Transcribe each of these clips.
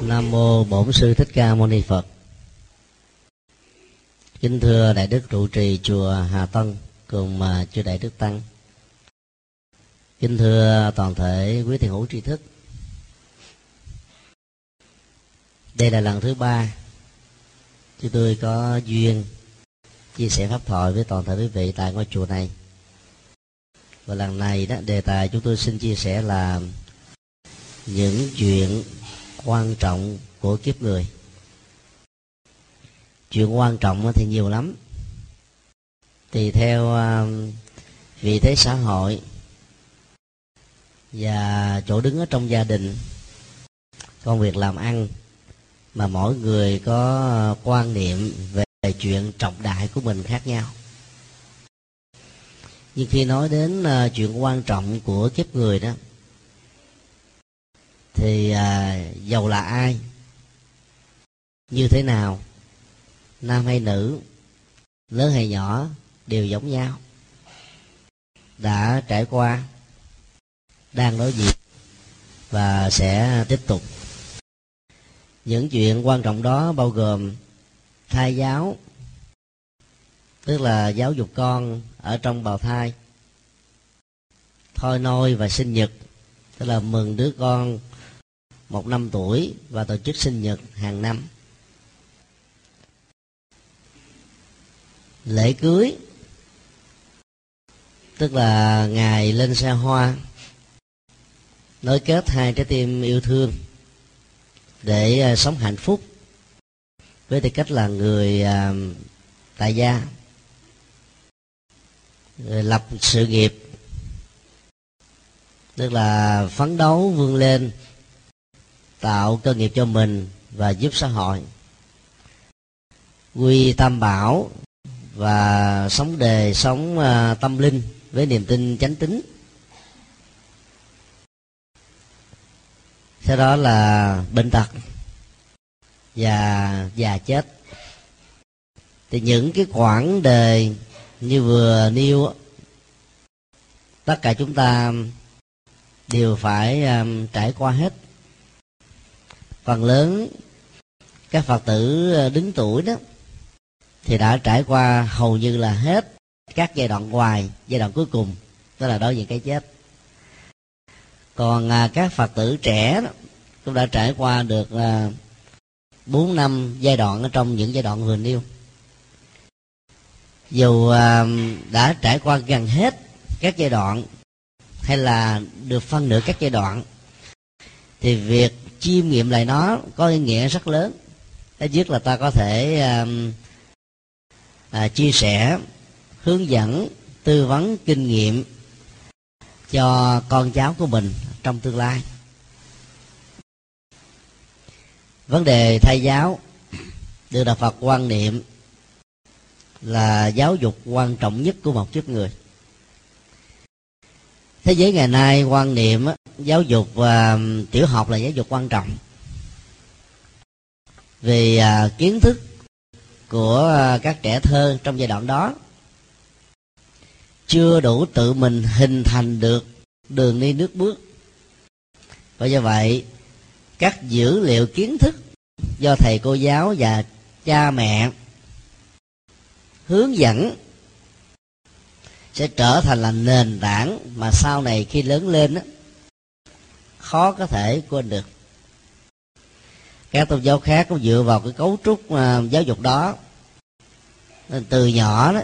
Nam mô Bổn Sư Thích Ca Mâu Ni Phật. Kính thưa đại đức trụ trì chùa Hà Tân cùng chư đại đức tăng, kính thưa toàn thể quý thiền hữu tri thức. Đây là lần thứ ba chúng tôi có duyên chia sẻ pháp thoại với toàn thể quý vị tại ngôi chùa này. Và lần này đó, đề tài chúng tôi xin chia sẻ là những chuyện quan trọng của kiếp người. Chuyện quan trọng thì nhiều lắm, tùy theo vị thế xã hội và chỗ đứng ở trong gia đình, công việc làm ăn, mà mỗi người có quan niệm về chuyện trọng đại của mình khác nhau. Nhưng khi nói đến chuyện quan trọng của kiếp người đó, thì dầu là ai, như thế nào, nam hay nữ, lớn hay nhỏ, đều giống nhau. Đã trải qua, đang đối diện và sẽ tiếp tục. Những chuyện quan trọng đó bao gồm thai giáo, tức là giáo dục con ở trong bào thai, thôi nôi và sinh nhật, tức là mừng đứa con 1 năm tuổi và tổ chức sinh nhật hàng năm. Lễ cưới, tức là ngày lên xe hoa, nối kết hai trái tim yêu thương để sống hạnh phúc với tư cách là người tại gia, người lập sự nghiệp, tức là phấn đấu vươn lên, tạo cơ nghiệp cho mình và giúp xã hội, quy tam bảo và sống đời sống tâm linh với niềm tin chánh tín. Sau đó là bệnh tật và già chết. Thì những cái quãng đời như vừa nêu, tất cả chúng ta đều phải trải qua hết. Phần lớn các Phật tử đứng tuổi đó thì đã trải qua hầu như là hết các giai đoạn ngoài giai đoạn cuối cùng, tức là đối diện cái chết. Còn các Phật tử trẻ đó, cũng đã trải qua được 4 năm giai đoạn ở trong những giai đoạn vừa nêu. Dù đã trải qua gần hết các giai đoạn hay là được phân nửa các giai đoạn, thì việc chiêm nghiệm lại nó có ý nghĩa rất lớn. Thứ nhất là ta có thể chia sẻ, hướng dẫn, tư vấn kinh nghiệm cho con cháu của mình trong tương lai. Vấn đề thai giáo được Đạo Phật quan niệm là giáo dục quan trọng nhất của một kiếp người. Thế giới ngày nay quan niệm giáo dục tiểu học là giáo dục quan trọng, vì kiến thức của các trẻ thơ trong giai đoạn đó chưa đủ tự mình hình thành được đường đi nước bước. Và do vậy, các dữ liệu kiến thức do thầy cô giáo và cha mẹ hướng dẫn sẽ trở thành là nền tảng mà sau này khi lớn lên khó có thể quên được. Các tôn giáo khác cũng dựa vào cái cấu trúc giáo dục đó, nên từ nhỏ đó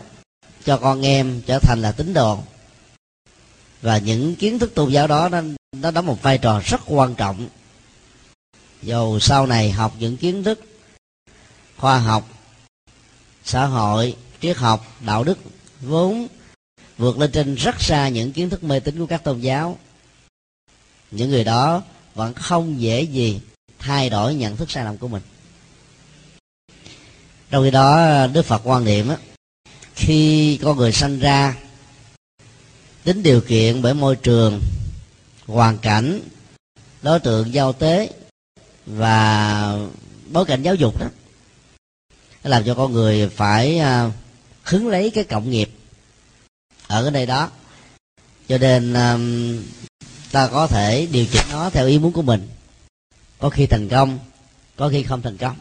cho con em trở thành là tín đồ, và những kiến thức tôn giáo đó nó đóng một vai trò rất quan trọng. Dù sau này học những kiến thức khoa học, xã hội, triết học, đạo đức vốn vượt lên trên rất xa những kiến thức mê tín của các tôn giáo, những người đó vẫn không dễ gì thay đổi nhận thức sai lầm của mình. Trong khi đó, Đức Phật quan niệm khi con người sanh ra, tính điều kiện bởi môi trường, hoàn cảnh, đối tượng giao tế và bối cảnh giáo dục đó, nó làm cho con người phải hứng lấy cái cộng nghiệp ở cái nơi đó. Cho nên ta có thể điều chỉnh nó theo ý muốn của mình. có khi thành công, có khi không thành công.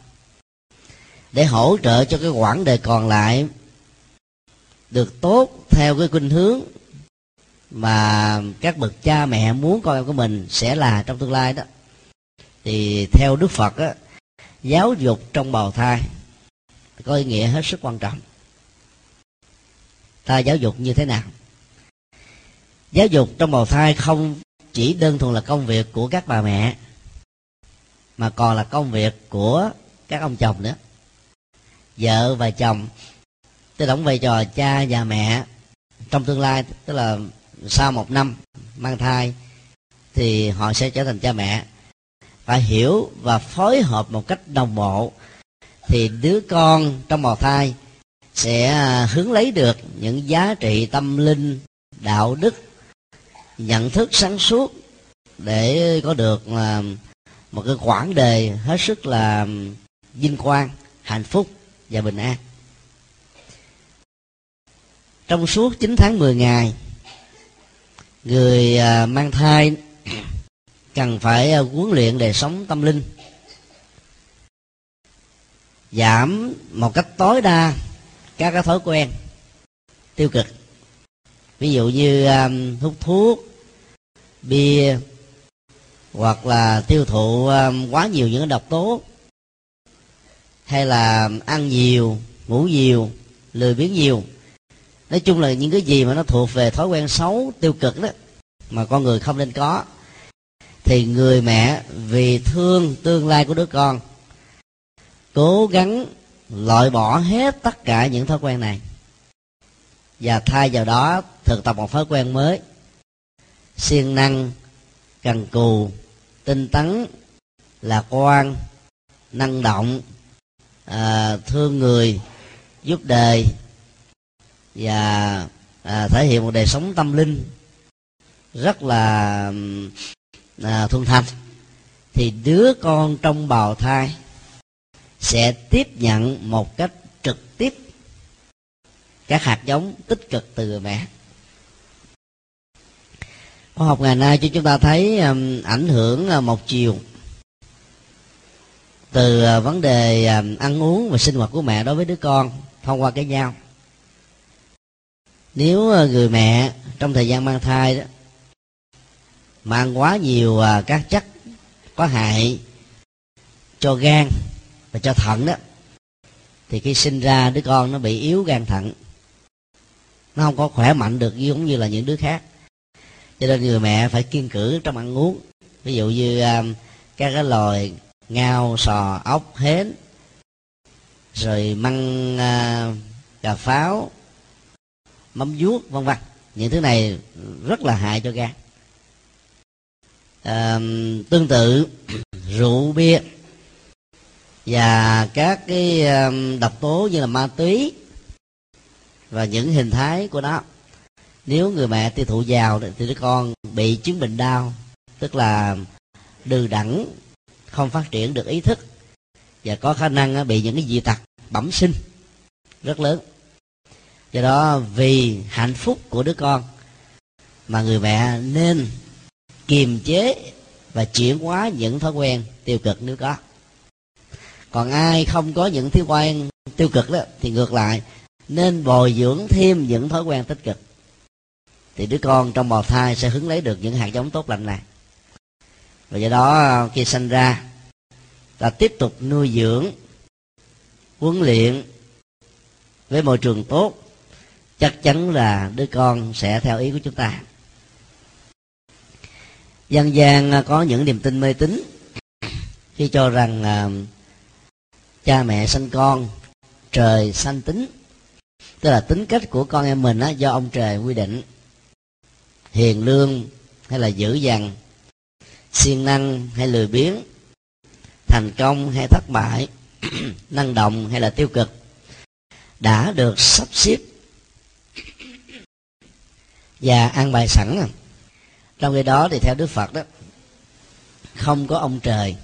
Để hỗ trợ cho cái quãng đời còn lại được tốt theo cái khuynh hướng mà các bậc cha mẹ muốn con em của mình sẽ là trong tương lai đó, thì theo Đức Phật á, giáo dục trong bào thai có ý nghĩa hết sức quan trọng. Ta giáo dục như thế nào? Giáo dục trong bào thai không chỉ đơn thuần là công việc của các bà mẹ, mà còn là công việc của các ông chồng nữa. Vợ và chồng tôi đóng vai trò cha và mẹ trong tương lai, tức là sau 1 năm mang thai thì họ sẽ trở thành cha mẹ. Phải hiểu và phối hợp một cách đồng bộ thì đứa con trong bào thai sẽ hướng lấy được những giá trị tâm linh, đạo đức, nhận thức sáng suốt để có được một cái quãng đời hết sức là vinh quang, hạnh phúc và bình an. Trong suốt 9 tháng 10 ngày, người mang thai cần phải huấn luyện đời sống tâm linh, giảm một cách tối đa các cái thói quen tiêu cực, ví dụ như hút thuốc, bia, hoặc là tiêu thụ quá nhiều những độc tố, hay là ăn nhiều, ngủ nhiều, lười biếng nhiều. Nói chung là những cái gì mà nó thuộc về thói quen xấu, tiêu cực đó, mà con người không nên có. Thì người mẹ vì thương tương lai của đứa con cố gắng loại bỏ hết tất cả những thói quen này, và thay vào đó thực tập một thói quen mới siêng năng, cần cù, tinh tấn, lạc quan, năng động, thương người, giúp đời, và thể hiện một đời sống tâm linh rất là thuần thành. Thì đứa con trong bào thai sẽ tiếp nhận một cách trực tiếp các hạt giống tích cực từ mẹ. Khoa học ngày nay cho chúng ta thấy ảnh hưởng một chiều từ vấn đề ăn uống và sinh hoạt của mẹ đối với đứa con thông qua cái nhau. Nếu người mẹ trong thời gian mang thai đó mà ăn quá nhiều các chất có hại cho gan và cho thận đó, thì khi sinh ra đứa con nó bị yếu gan thận, nó không có khỏe mạnh được giống như là những đứa khác. Cho nên người mẹ phải kiêng cữ trong ăn uống, ví dụ như các cái loài ngao, sò, ốc, hến, rồi măng, cà pháo, mắm vuốt, vân vân. Những thứ này rất là hại cho gan. Tương tự rượu bia và các cái độc tố như là ma túy và những hình thái của nó, nếu người mẹ tiêu thụ vào thì đứa con bị chứng bệnh đau, tức là đừ đẳng, không phát triển được ý thức và có khả năng bị những cái dị tật bẩm sinh rất lớn. Do đó vì hạnh phúc của đứa con mà người mẹ nên kiềm chế và chuyển hóa những thói quen tiêu cực nếu có. Còn ai không có những thói quen tiêu cực đó thì ngược lại nên bồi dưỡng thêm những thói quen tích cực, thì đứa con trong bào thai sẽ hứng lấy được những hạt giống tốt lành này. Và do đó khi sanh ra ta tiếp tục nuôi dưỡng, huấn luyện với môi trường tốt, chắc chắn là đứa con sẽ theo ý của chúng ta. Dân gian có những niềm tin mê tín khi cho rằng cha mẹ sanh con trời sanh tính, tức là tính cách của con em mình do ông trời quy định. Hiền lương hay là dữ dằn, siêng năng hay lười biếng, thành công hay thất bại, năng động hay là tiêu cực, đã được sắp xếp và an bài sẵn. Trong khi đó thì theo Đức Phật đó, không có ông trời,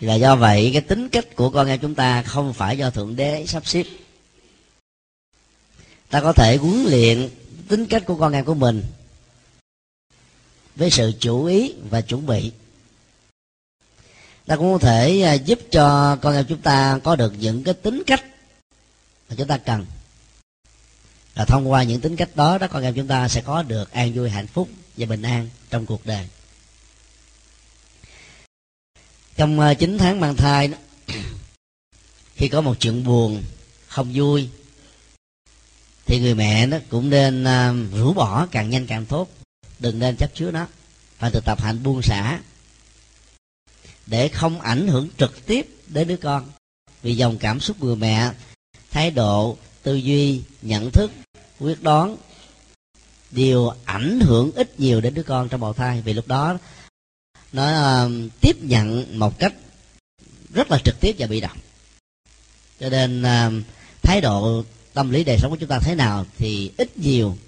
là do vậy cái tính cách của con em chúng ta không phải do Thượng Đế sắp xếp. Ta có thể huấn luyện tính cách của con em của mình với sự chú ý và chuẩn bị ta cũng có thể giúp cho con em chúng ta có được những cái tính cách mà chúng ta cần. Và thông qua những tính cách đó, con em chúng ta sẽ có được an vui, hạnh phúc và bình an trong cuộc đời. Trong 9 tháng mang thai, khi có một chuyện buồn, không vui, thì người mẹ nó cũng nên rũ bỏ càng nhanh càng tốt, đừng nên chấp chứa nó. Phải thực tập hạnh buông xả để không ảnh hưởng trực tiếp đến đứa con, vì dòng cảm xúc người mẹ, thái độ, tư duy, nhận thức, quyết đoán đều ảnh hưởng ít nhiều đến đứa con trong bào thai. Vì lúc đó nó tiếp nhận một cách rất là trực tiếp và bị động. Cho nên thái độ, tâm lý, đời sống của chúng ta thế nào thì ít nhiều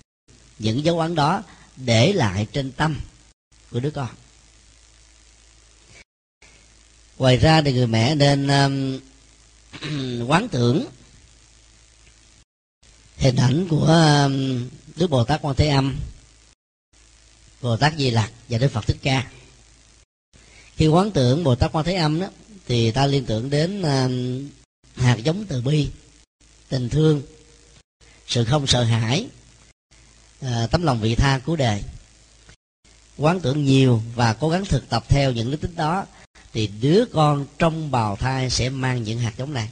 những dấu ấn đó để lại trên tâm của đứa con. Ngoài ra thì người mẹ nên quán tưởng hình ảnh của Đức Bồ Tát Quan Thế Âm, Bồ Tát Di Lặc và Đức Phật Thích Ca. Khi quán tưởng Bồ Tát Quan Thế Âm đó, thì ta liên tưởng đến hạt giống từ bi, tình thương, sự không sợ hãi, tấm lòng vị tha cứu đời. Quán tưởng nhiều và cố gắng thực tập theo những đức tính đó, thì đứa con trong bào thai sẽ mang những hạt giống này.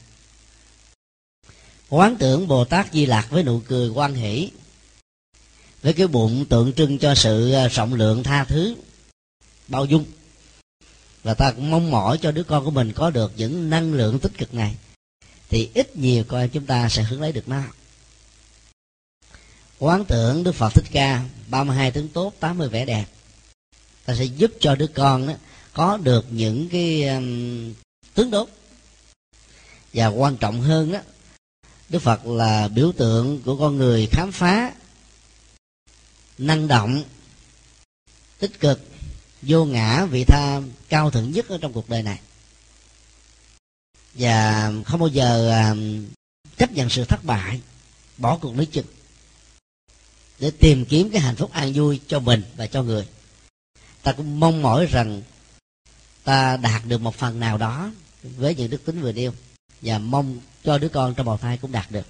Quán tưởng Bồ Tát Di Lặc với nụ cười hoan hỷ, với cái bụng tượng trưng cho sự rộng lượng, tha thứ, bao dung. Và ta cũng mong mỏi cho đứa con của mình có được những năng lượng tích cực này, thì ít nhiều con em chúng ta sẽ hướng lấy được nó. Quán tưởng Đức Phật Thích Ca, 32 tướng tốt, 80 vẻ đẹp, ta sẽ giúp cho đứa con đó có được những cái tướng tốt. Và quan trọng hơn đó, Đức Phật là biểu tượng của con người khám phá, năng động, tích cực, vô ngã, vị tha cao thượng nhất ở trong cuộc đời này, và không bao giờ chấp nhận sự thất bại, bỏ cuộc nửa chừng, để tìm kiếm cái hạnh phúc an vui cho mình và cho người. Ta cũng mong mỏi rằng ta đạt được một phần nào đó với những đức tính vừa nêu, và mong cho đứa con trong bào thai cũng đạt được.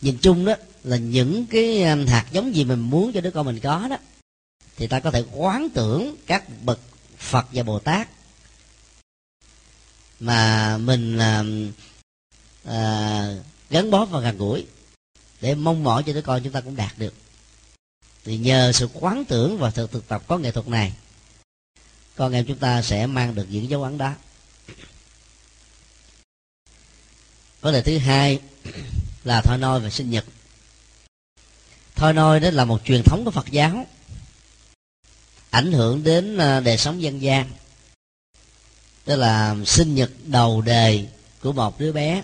Nhìn chung đó là những cái hạt giống gì mình muốn cho đứa con mình có đó, thì ta có thể quán tưởng các bậc Phật và Bồ Tát mà mình gắn bó và gần gũi, để mong mỏi cho đứa con chúng ta cũng đạt được. Thì nhờ sự quán tưởng và thực tập có nghệ thuật này, con em chúng ta sẽ mang được những dấu ấn đó. Vấn đề thứ hai là thôi nôi và sinh nhật. Thôi nôi đó là một truyền thống của Phật giáo, ảnh hưởng đến đời sống dân gian. Tức là sinh nhật đầu đời của một đứa bé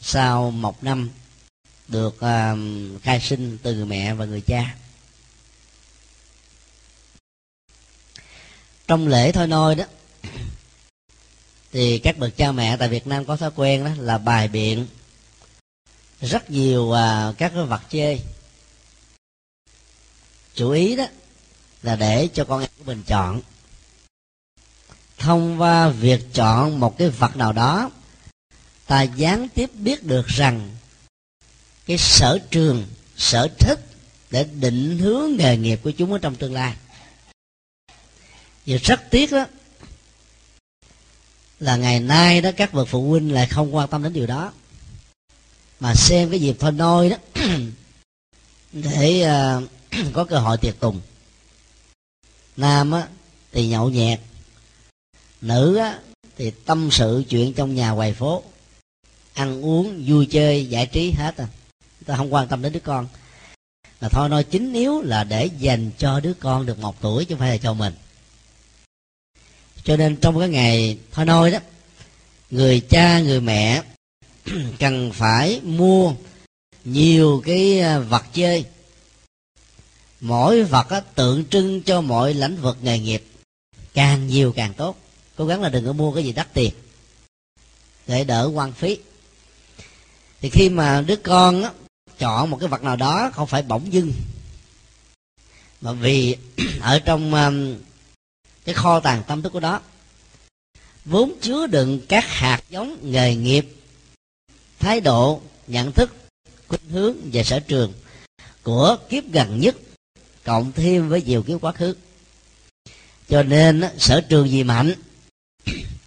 sau 1 năm được khai sinh từ người mẹ và người cha. Trong lễ thôi nôi đó, thì các bậc cha mẹ tại Việt Nam có thói quen đó là bày biện rất nhiều các cái vật chơi. Chủ ý đó là để cho con em của mình chọn. Thông qua việc chọn một cái vật nào đó, ta gián tiếp biết được rằng cái sở trường, sở thích để định hướng nghề nghiệp của chúng ở trong tương lai. Và rất tiếc đó là ngày nay đó các bậc phụ huynh lại không quan tâm đến điều đó, mà xem cái dịp thôi nôi đó để có cơ hội tiệc tùng. Nam á thì nhậu nhẹt, nữ á thì tâm sự chuyện trong nhà ngoài phố, ăn uống vui chơi giải trí hết à. Ta không quan tâm đến đứa con. Mà thôi nôi chính yếu là để dành cho đứa con được 1 tuổi, chứ không phải là cho mình. Cho nên trong cái ngày thôi nôi đó, người cha người mẹ cần phải mua nhiều cái vật chơi, mỗi vật á, tượng trưng cho mọi lĩnh vực nghề nghiệp, càng nhiều càng tốt. Cố gắng là đừng có mua cái gì đắt tiền để đỡ hoang phí. Thì khi mà đứa con á, chọn một cái vật nào đó không phải bỗng dưng, mà vì ở trong cái kho tàng tâm thức của đó vốn chứa đựng các hạt giống nghề nghiệp, thái độ, nhận thức, khuynh hướng và sở trường của kiếp gần nhất, cộng thêm với nhiều kiếp quá khứ. Cho nên sở trường gì mạnh,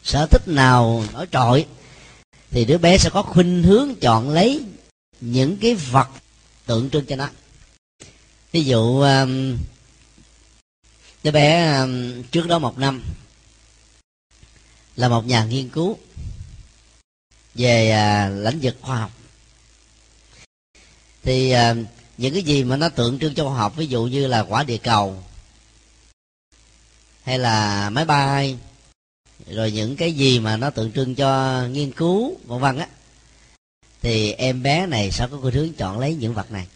sở thích nào nổi trội, thì đứa bé sẽ có khuynh hướng chọn lấy những cái vật tượng trưng cho nó. Ví dụ đứa bé trước đó một năm là một nhà nghiên cứu về lĩnh vực khoa học, thì những cái gì mà nó tượng trưng cho khoa học, ví dụ như là quả địa cầu hay là máy bay, rồi những cái gì mà nó tượng trưng cho nghiên cứu vân vân á, thì em bé này sẽ có khuynh hướng chọn lấy những vật này.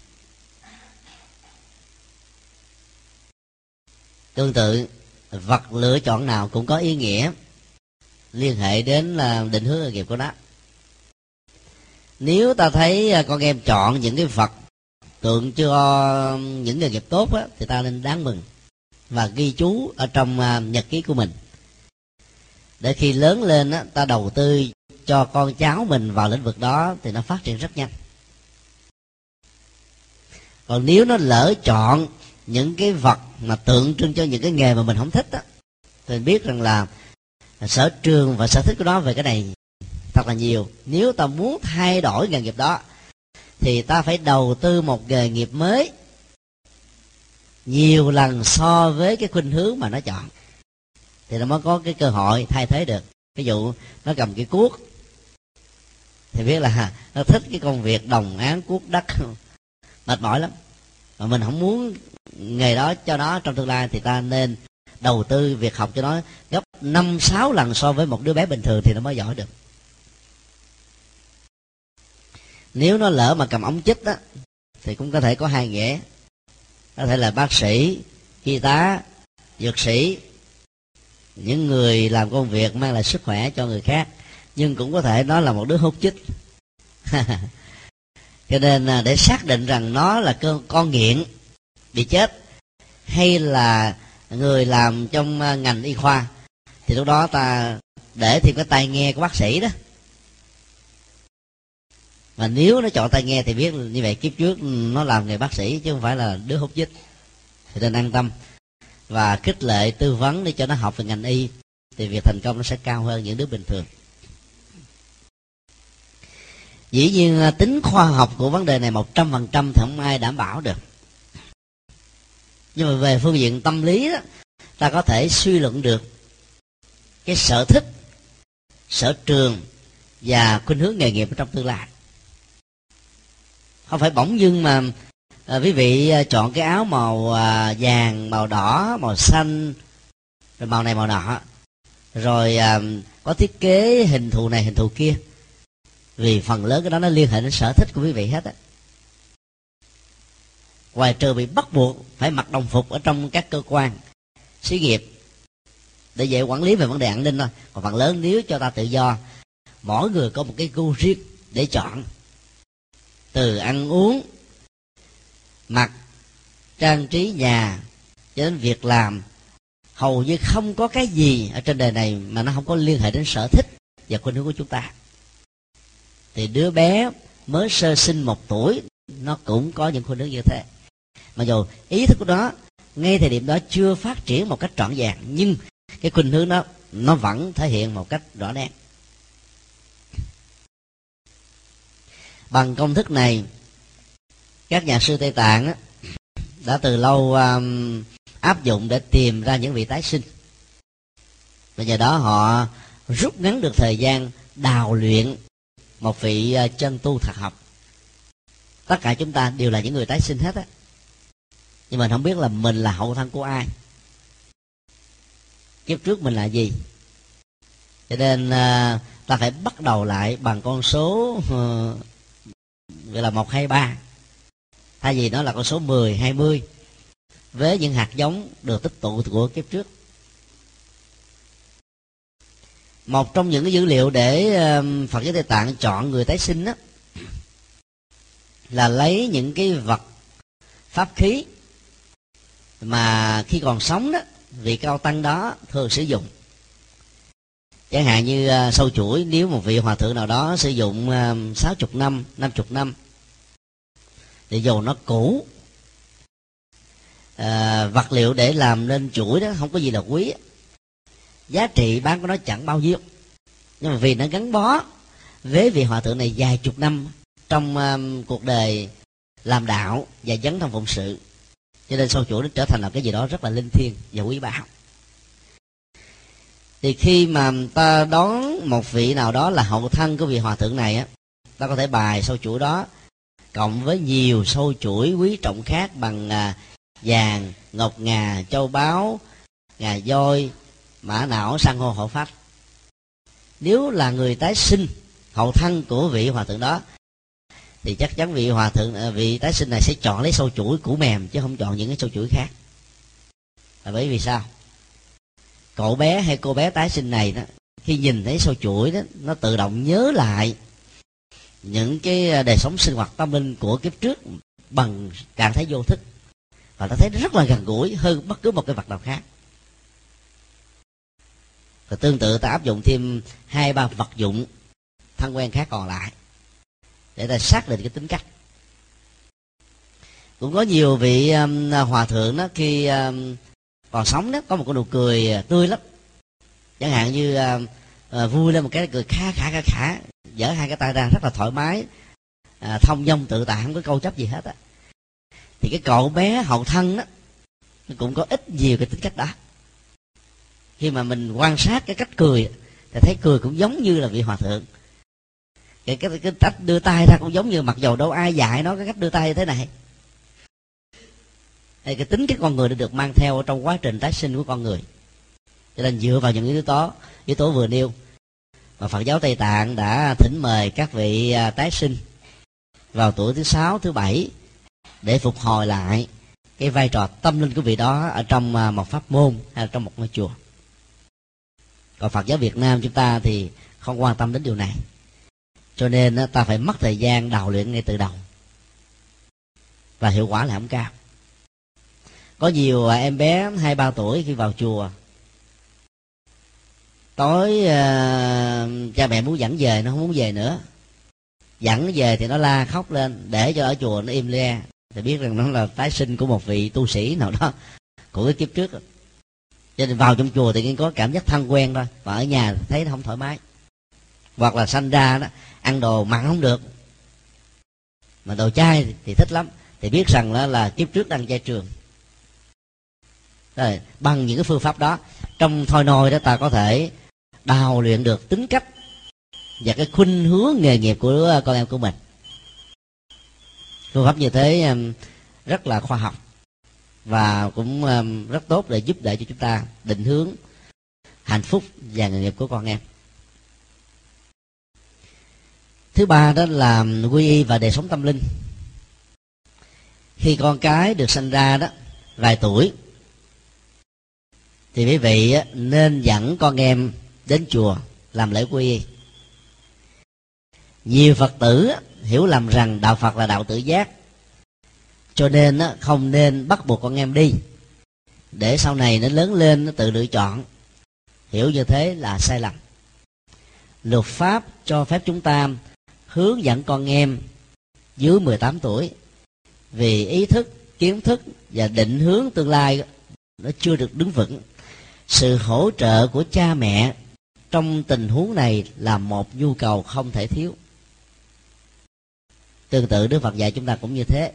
Tương tự, vật lựa chọn nào cũng có ý nghĩa liên hệ đến là định hướng nghề nghiệp của nó. Nếu ta thấy con em chọn những cái vật tượng cho những nghề nghiệp tốt á, thì ta nên đáng mừng và ghi chú ở trong nhật ký của mình, để khi lớn lên á, ta đầu tư cho con cháu mình vào lĩnh vực đó thì nó phát triển rất nhanh. Còn nếu nó lỡ chọn những cái vật mà tượng trưng cho những cái nghề mà mình không thích á, thì mình biết rằng là sở trường và sở thích của nó về cái này thật là nhiều. Nếu ta muốn thay đổi nghề nghiệp đó thì ta phải đầu tư một nghề nghiệp mới nhiều lần so với cái khuynh hướng mà nó chọn, thì nó mới có cái cơ hội thay thế được. Ví dụ nó cầm cái cuốc thì biết là nó thích cái công việc đồng áng cuốc đất, mệt mỏi lắm, mà mình không muốn nghề đó cho nó trong tương lai, thì ta nên đầu tư việc học cho nó gấp 5-6 lần so với một đứa bé bình thường thì nó mới giỏi được. Nếu nó lỡ mà cầm ống chích á, thì cũng có thể có hai nghĩa, có thể là bác sĩ, y tá, dược sĩ, những người làm công việc mang lại sức khỏe cho người khác, nhưng cũng có thể nó là một đứa hút chích. Cho nên để xác định rằng nó là con nghiện bị chết hay là người làm trong ngành y khoa, thì lúc đó ta để thêm cái tai nghe của bác sĩ đó. Mà nếu nó chọn tai nghe thì biết như vậy kiếp trước nó làm nghề bác sĩ chứ không phải là đứa hút chích, thì nên an tâm và khích lệ tư vấn để cho nó học về ngành y, thì việc thành công nó sẽ cao hơn những đứa bình thường. Dĩ nhiên tính khoa học của vấn đề này 100% thì không ai đảm bảo được, nhưng mà về phương diện tâm lý đó, ta có thể suy luận được cái sở thích, sở trường và khuynh hướng nghề nghiệp trong tương lai. Không phải bỗng dưng mà quý vị chọn cái áo màu vàng, màu đỏ, màu xanh, rồi màu này màu nọ, rồi có thiết kế hình thù này hình thù kia, vì phần lớn cái đó nó liên hệ đến sở thích của quý vị hết á, ngoài trừ bị bắt buộc phải mặc đồng phục ở trong các cơ quan, xí nghiệp để dạy quản lý về vấn đề an ninh thôi. Còn phần lớn nếu cho ta tự do, mỗi người có một cái gu riêng để chọn, từ ăn uống, mặc, trang trí nhà cho đến việc làm, hầu như không có cái gì ở trên đời này mà nó không có liên hệ đến sở thích và khuynh hướng của chúng ta. Thì đứa bé mới sơ sinh 1 tuổi nó cũng có những khuynh hướng như thế, mặc dù ý thức của nó ngay thời điểm đó chưa phát triển một cách trọn vẹn, nhưng cái khuynh hướng đó nó vẫn thể hiện một cách rõ nét. Bằng công thức này, các nhà sư Tây Tạng đã từ lâu áp dụng để tìm ra những vị tái sinh, và nhờ đó họ rút ngắn được thời gian đào luyện một vị chân tu thật học. Tất cả chúng ta đều là những người tái sinh hết á, nhưng mình không biết là mình là hậu thân của ai, kiếp trước mình là gì. Cho nên ta phải bắt đầu lại bằng con số gọi là 1, 2, 3, thay vì nó là con số 10, 20 với những hạt giống được tích tụ của kiếp trước. Một trong những cái dữ liệu để Phật giáo Tây Tạng chọn người tái sinh đó, là lấy những cái vật pháp khí mà khi còn sống đó, vị cao tăng đó thường sử dụng, Chẳng hạn như sâu chuỗi, nếu một vị hòa thượng nào đó sử dụng 60 năm, 50 năm thì dù nó cũ, vật liệu để làm nên chuỗi đó không có gì là quý, giá trị bán của nó chẳng bao nhiêu. Nhưng mà vì nó gắn bó với vị hòa thượng này vài chục năm trong cuộc đời làm đạo và dấn thân phụng sự, cho nên sâu chuỗi nó trở thành là cái gì đó rất là linh thiêng và quý báu. Thì khi mà ta đón một vị nào đó là hậu thân của vị hòa thượng này á, ta có thể bài sâu chuỗi đó cộng với nhiều sâu chuỗi quý trọng khác bằng vàng, ngọc ngà, châu báu, ngà voi, mã não, san hô, hộ pháp. Nếu là người tái sinh, hậu thân của vị hòa thượng đó, thì chắc chắn vị tái sinh này sẽ chọn lấy sâu chuỗi củ mềm chứ không chọn những cái sâu chuỗi khác. Là bởi vì sao? Cậu bé hay cô bé tái sinh này đó, khi nhìn thấy sâu chuỗi đó, nó tự động nhớ lại những cái đời sống sinh hoạt tâm linh của kiếp trước bằng trạng thái vô thức, và nó thấy nó rất là gần gũi hơn bất cứ một cái vật nào khác. Và tương tự ta áp dụng thêm 2-3 vật dụng thân quen khác còn lại để ta xác định cái tính cách. Cũng có nhiều vị hòa thượng đó, khi còn sống đó, có một cái nụ cười tươi lắm, chẳng hạn như vui lên một cái cười khả khả, giở hai cái tay ra rất là thoải mái, thông dong tự tại, không có câu chấp gì hết á. Thì cái cậu bé hậu thân đó nó cũng có ít nhiều cái tính cách đó. Khi mà mình quan sát cái cách cười thì thấy cười cũng giống như là vị hòa thượng. Cái cách đưa tay ra cũng giống như, mặc dầu đâu ai dạy nó cái cách đưa tay như thế này. Thì cái tính cái con người đã được mang theo trong quá trình tái sinh của con người. Cho nên dựa vào những yếu tố vừa nêu mà Phật giáo Tây Tạng đã thỉnh mời các vị tái sinh vào tuổi thứ 6, thứ 7 để phục hồi lại cái vai trò tâm linh của vị đó ở trong một pháp môn hay là trong một ngôi chùa. Còn Phật giáo Việt Nam chúng ta thì không quan tâm đến điều này, cho nên ta phải mất thời gian đào luyện ngay từ đầu, và hiệu quả là không cao. Có nhiều em bé 2-3 tuổi khi vào chùa, tối cha mẹ muốn dẫn về, nó không muốn về nữa. Dẫn về thì nó la khóc lên, để cho ở chùa nó im le, thì biết rằng nó là tái sinh của một vị tu sĩ nào đó của cái kiếp trước. Cho nên vào trong chùa thì có cảm giác thân quen thôi, mà ở nhà thấy nó không thoải mái. Hoặc là sanh ra đó, ăn đồ mặn không được, mà đồ chay thì thích lắm, thì biết rằng là kiếp trước đang chay trường. Rồi, bằng những cái phương pháp đó, trong thôi nôi đó ta có thể đào luyện được tính cách và cái khuynh hướng nghề nghiệp của con em của mình. Phương pháp như thế rất là khoa học và cũng rất tốt để giúp đỡ cho chúng ta định hướng hạnh phúc và nghề nghiệp của con em. Thứ ba đó là quy y và đời sống tâm linh. Khi con cái được sinh ra đó vài tuổi thì quý vị nên dẫn con em đến chùa làm lễ quy y. Nhiều Phật tử hiểu lầm rằng đạo Phật là đạo tự giác, cho nên không nên bắt buộc con em đi, để sau này nó lớn lên nó tự lựa chọn. Hiểu như thế là sai lầm. Luật pháp cho phép chúng ta hướng dẫn con em dưới 18 tuổi, vì ý thức, kiến thức và định hướng tương lai nó chưa được đứng vững. Sự hỗ trợ của cha mẹ trong tình huống này là một nhu cầu không thể thiếu. Tương tự Đức Phật dạy chúng ta cũng như thế.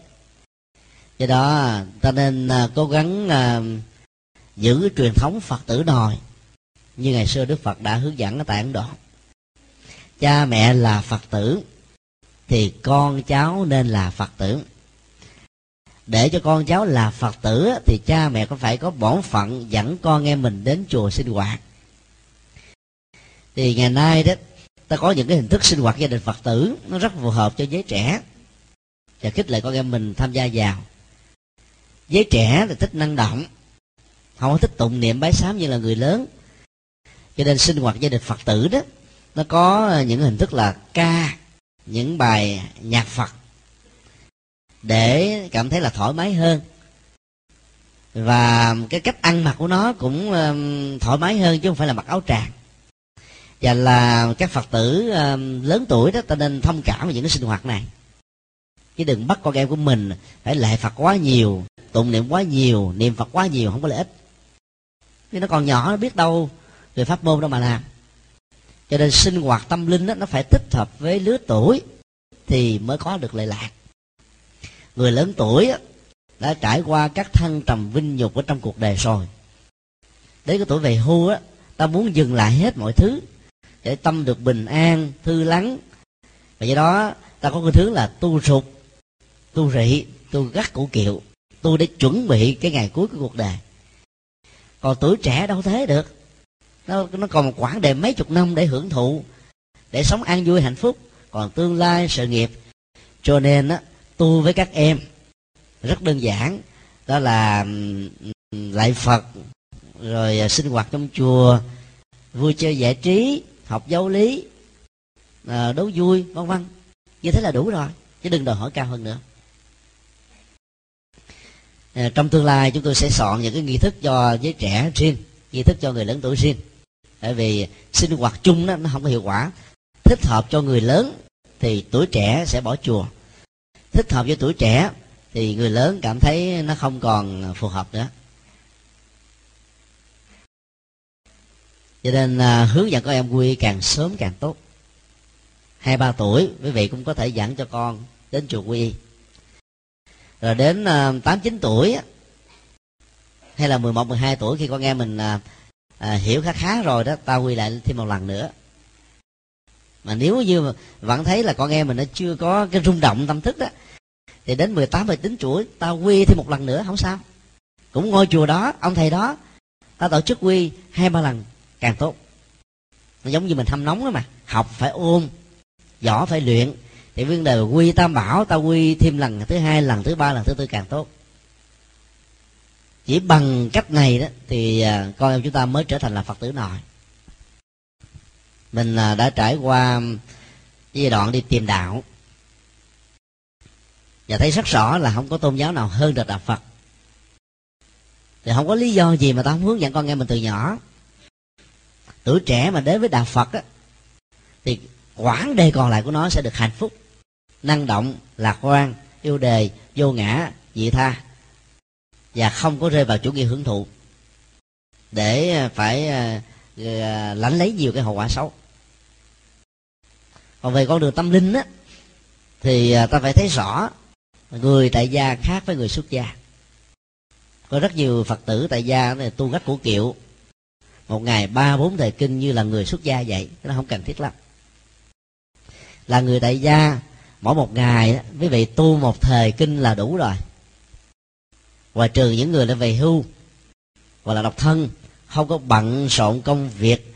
Do đó ta nên cố gắng giữ truyền thống Phật tử nòi như ngày xưa Đức Phật đã hướng dẫn ở tại Ấn Độ. Cha mẹ là Phật tử thì con cháu nên là Phật tử. Để cho con cháu là Phật tử thì cha mẹ cũng phải có bổn phận dẫn con em mình đến chùa sinh hoạt. Thì ngày nay đó ta có những cái hình thức sinh hoạt gia đình Phật tử nó rất phù hợp cho giới trẻ, và khích lệ con em mình tham gia vào. Giới trẻ thì thích năng động, không có thích tụng niệm bái sám như là người lớn, cho nên sinh hoạt gia đình Phật tử đó nó có những hình thức là ca, những bài nhạc Phật để cảm thấy là thoải mái hơn, và cái cách ăn mặc của nó cũng thoải mái hơn chứ không phải là mặc áo tràng. và là các Phật tử lớn tuổi đó, ta nên thông cảm về những cái sinh hoạt này, chứ đừng bắt con em của mình phải lệ Phật quá nhiều, tụng niệm quá nhiều, niệm Phật quá nhiều, không có lợi ích. Chứ nó còn nhỏ, nó biết đâu về pháp môn đâu mà làm. Cho nên sinh hoạt tâm linh đó, nó phải thích hợp với lứa tuổi thì mới có được lợi lạc. Người lớn tuổi đó, đã trải qua các thăng trầm vinh nhục ở trong cuộc đời rồi, đến cái tuổi về hưu á, ta muốn dừng lại hết mọi thứ để tâm được bình an, thư lắng. Và do đó ta có cái thứ là tu sụt, tu rị, tu gắt củ kiệu, tu để chuẩn bị cái ngày cuối của cuộc đời. Còn tuổi trẻ đâu thế được, nó còn một quãng đời mấy chục năm để hưởng thụ, để sống an vui hạnh phúc, còn tương lai sự nghiệp. Cho nên á, tu với các em rất đơn giản, đó là lạy Phật, rồi sinh hoạt trong chùa, vui chơi giải trí, học giáo lý, đấu vui, vân vân. Như thế là đủ rồi, chứ đừng đòi hỏi cao hơn nữa. Trong tương lai chúng tôi sẽ soạn những cái nghi thức cho giới trẻ riêng, nghi thức cho người lớn tuổi riêng. Bởi vì sinh hoạt chung đó, nó không có hiệu quả. Thích hợp cho người lớn thì tuổi trẻ sẽ bỏ chùa, thích hợp cho tuổi trẻ thì người lớn cảm thấy nó không còn phù hợp nữa. Cho nên hướng dẫn con em quy càng sớm càng tốt. 2-3 tuổi quý vị cũng có thể dẫn cho con đến chùa quy y. Rồi đến 8-9 tuổi hay là 11-12 tuổi, khi con em mình hiểu khá rồi đó, ta quy lại thêm một lần nữa. Mà nếu như mà vẫn thấy là con em mình nó chưa có cái rung động tâm thức đó, thì đến 18-19 tuổi ta quy thêm một lần nữa, không sao. Cũng ngôi chùa đó, ông thầy đó, ta tổ chức quy 2-3 lần càng tốt. Nó giống như mình hâm nóng đó mà, học phải ôm, võ phải luyện. Thì vấn đề quy tam bảo, ta quy thêm lần thứ 2, lần thứ 3, lần thứ 4 càng tốt. Chỉ bằng cách này đó thì con em chúng ta mới trở thành là Phật tử nội. Mình đã trải qua giai đoạn đi tìm đạo và thấy rất rõ là không có tôn giáo nào hơn được đạo Phật. Thì không có lý do gì mà ta không hướng dẫn con em mình từ nhỏ. Tuổi trẻ mà đến với đạo Phật á, thì quãng đời còn lại của nó sẽ được hạnh phúc, năng động, lạc quan, yêu đời, vô ngã, vị tha, và không có rơi vào chủ nghĩa hưởng thụ để phải lãnh lấy nhiều cái hậu quả xấu. Còn về con đường tâm linh á, thì ta phải thấy rõ người tại gia khác với người xuất gia. Có rất nhiều Phật tử tại gia này tu gắt củ kiệu, một ngày 3-4 thời kinh như là người xuất gia vậy, nó không cần thiết lắm. Là người tại gia, mỗi một ngày quý vị tu một thời kinh là đủ rồi. Ngoài trừ những người đã về hưu hoặc là độc thân, không có bận rộn công việc,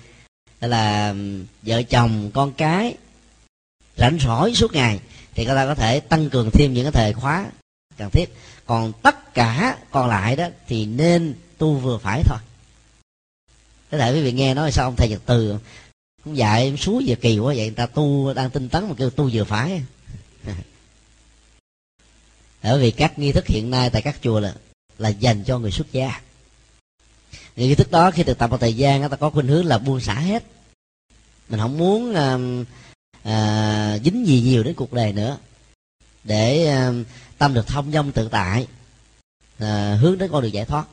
là vợ chồng con cái rảnh rỗi suốt ngày, thì người ta có thể tăng cường thêm những cái thời khóa cần thiết. Còn tất cả còn lại đó thì nên tu vừa phải thôi. Có thể quý vị nghe nói sao ông thầy Nhật Từ cũng dạy em suối giờ kỳ quá vậy, người ta tu đang tinh tấn mà kêu tu vừa phải. Bởi vì các nghi thức hiện nay tại các chùa là dành cho người xuất gia. Những nghi thức đó khi thực tập một thời gian, người ta có khuynh hướng là buông xả hết. Mình không muốn dính gì nhiều đến cuộc đời nữa, để tâm được thông dong tự tại, hướng đến con đường giải thoát.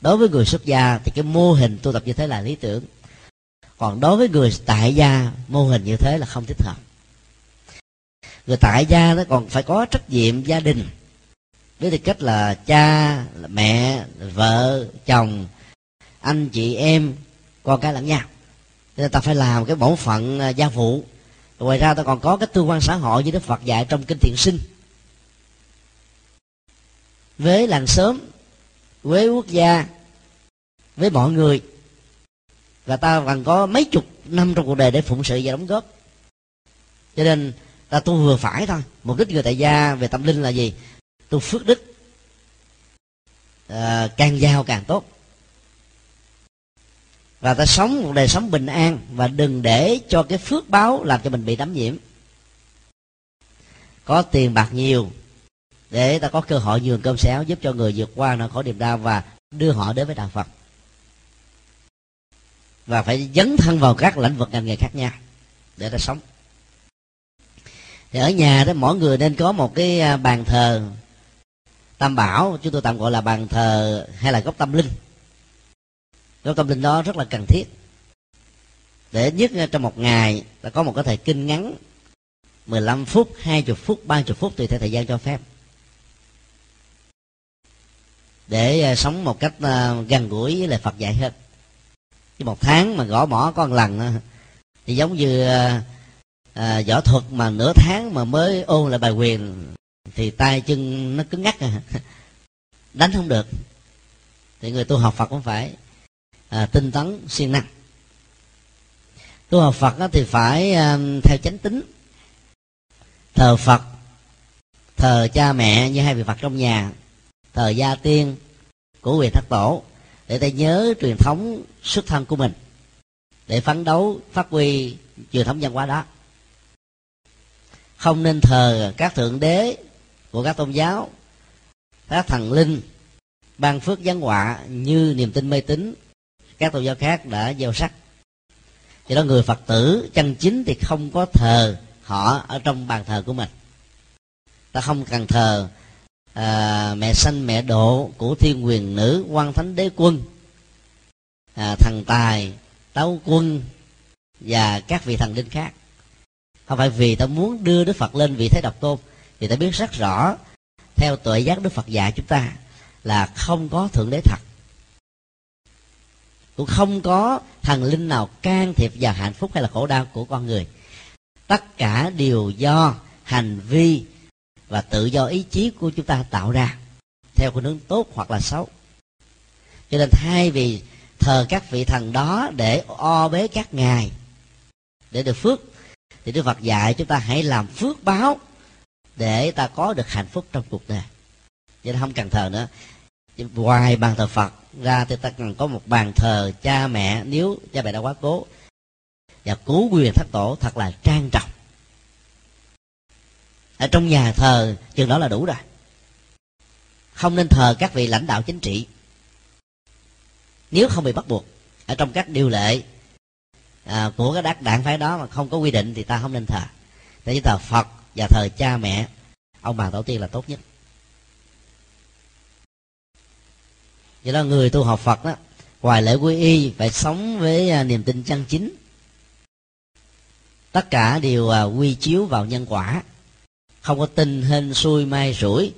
Đối với người xuất gia thì cái mô hình tu tập như thế là lý tưởng. Còn đối với người tại gia, mô hình như thế là không thích hợp. Người tại gia nó còn phải có trách nhiệm gia đình, với tư cách là cha, là mẹ, là vợ, chồng, anh chị em, con cái lẫn nhau. Nên ta phải làm cái bổn phận gia vụ. Ngoài ra ta còn có cái tương quan xã hội như Đức Phật dạy trong kinh Thiện Sinh. Với làng xóm, với quốc gia, với mọi người. Và ta còn có mấy chục năm trong cuộc đời để phụng sự và đóng góp. Cho nên ta tu vừa phải thôi. Mục đích người tại gia về tâm linh là gì? Tu phước đức, càng giàu càng tốt. Và ta sống một đời sống bình an, và đừng để cho cái phước báo làm cho mình bị đắm nhiễm. Có tiền bạc nhiều để ta có cơ hội nhường cơm xéo, giúp cho người vượt qua nỗi khổ niềm đau và đưa họ đến với đạo Phật. và phải dấn thân vào các lĩnh vực ngành nghề khác nhau để ta sống. Thì ở nhà đó mỗi người nên có một cái bàn thờ tam bảo, chúng tôi tạm gọi là bàn thờ hay là góc tâm linh. Góc tâm linh đó rất là cần thiết để nhất trong một ngày ta có một cái thời kinh ngắn 15 phút, 20 phút, 30 phút tùy theo thời gian cho phép, để sống một cách gần gũi với lời Phật dạy hơn. Chứ một tháng mà gõ mỏ có một lần thì giống như võ thuật mà nửa tháng mà mới ôn lại bài quyền thì tay chân nó cứng ngắc, đánh không được. Thì người tu học Phật cũng phải tinh tấn siêng năng. Tu học Phật thì phải theo chánh tín, thờ Phật, thờ cha mẹ như hai vị Phật trong nhà, thờ gia tiên của quyền thất tổ, để ta nhớ truyền thống xuất thân của mình, để phấn đấu phát huy truyền thống văn hóa đó. Không nên thờ các thượng đế của các tôn giáo, các thần linh ban phước giáng họa như niềm tin mê tín các tôn giáo khác đã gieo rắc. Cho đó người Phật tử chân chính thì không có thờ họ ở trong bàn thờ của mình. Ta không cần thờ mẹ sanh mẹ độ của thiên quyền nữ, quan thánh đế quân, thần tài táo quân và các vị thần linh khác. Không phải vì ta muốn đưa Đức Phật lên vị thế độc tôn, thì ta biết rất rõ theo tuệ giác Đức Phật dạy chúng ta là không có thượng đế thật, cũng không có thần linh nào can thiệp vào hạnh phúc hay là khổ đau của con người. Tất cả đều do hành vi và tự do ý chí của chúng ta tạo ra theo khuynh hướng tốt hoặc là xấu. Cho nên thay vì thờ các vị thần đó để o bế các ngài để được phước, thì Đức Phật dạy chúng ta hãy làm phước báo để ta có được hạnh phúc trong cuộc đời. Cho nên không cần thờ nữa. Ngoài bàn thờ Phật ra thì ta cần có một bàn thờ cha mẹ nếu cha mẹ đã quá cố, và cứu quyền thất tổ thật là trang trọng. Ở trong nhà thờ chừng đó là đủ rồi. Không nên thờ các vị lãnh đạo chính trị nếu không bị bắt buộc. Ở trong các điều lệ của các đảng phái đó mà không có quy định thì ta không nên thờ. Để thờ Phật và thờ cha mẹ ông bà tổ tiên là tốt nhất. Do đó người tu học Phật đó, ngoài lễ quy y phải sống với niềm tin chân chính. Tất cả đều quy chiếu vào nhân quả, không có tin hên xui may rủi,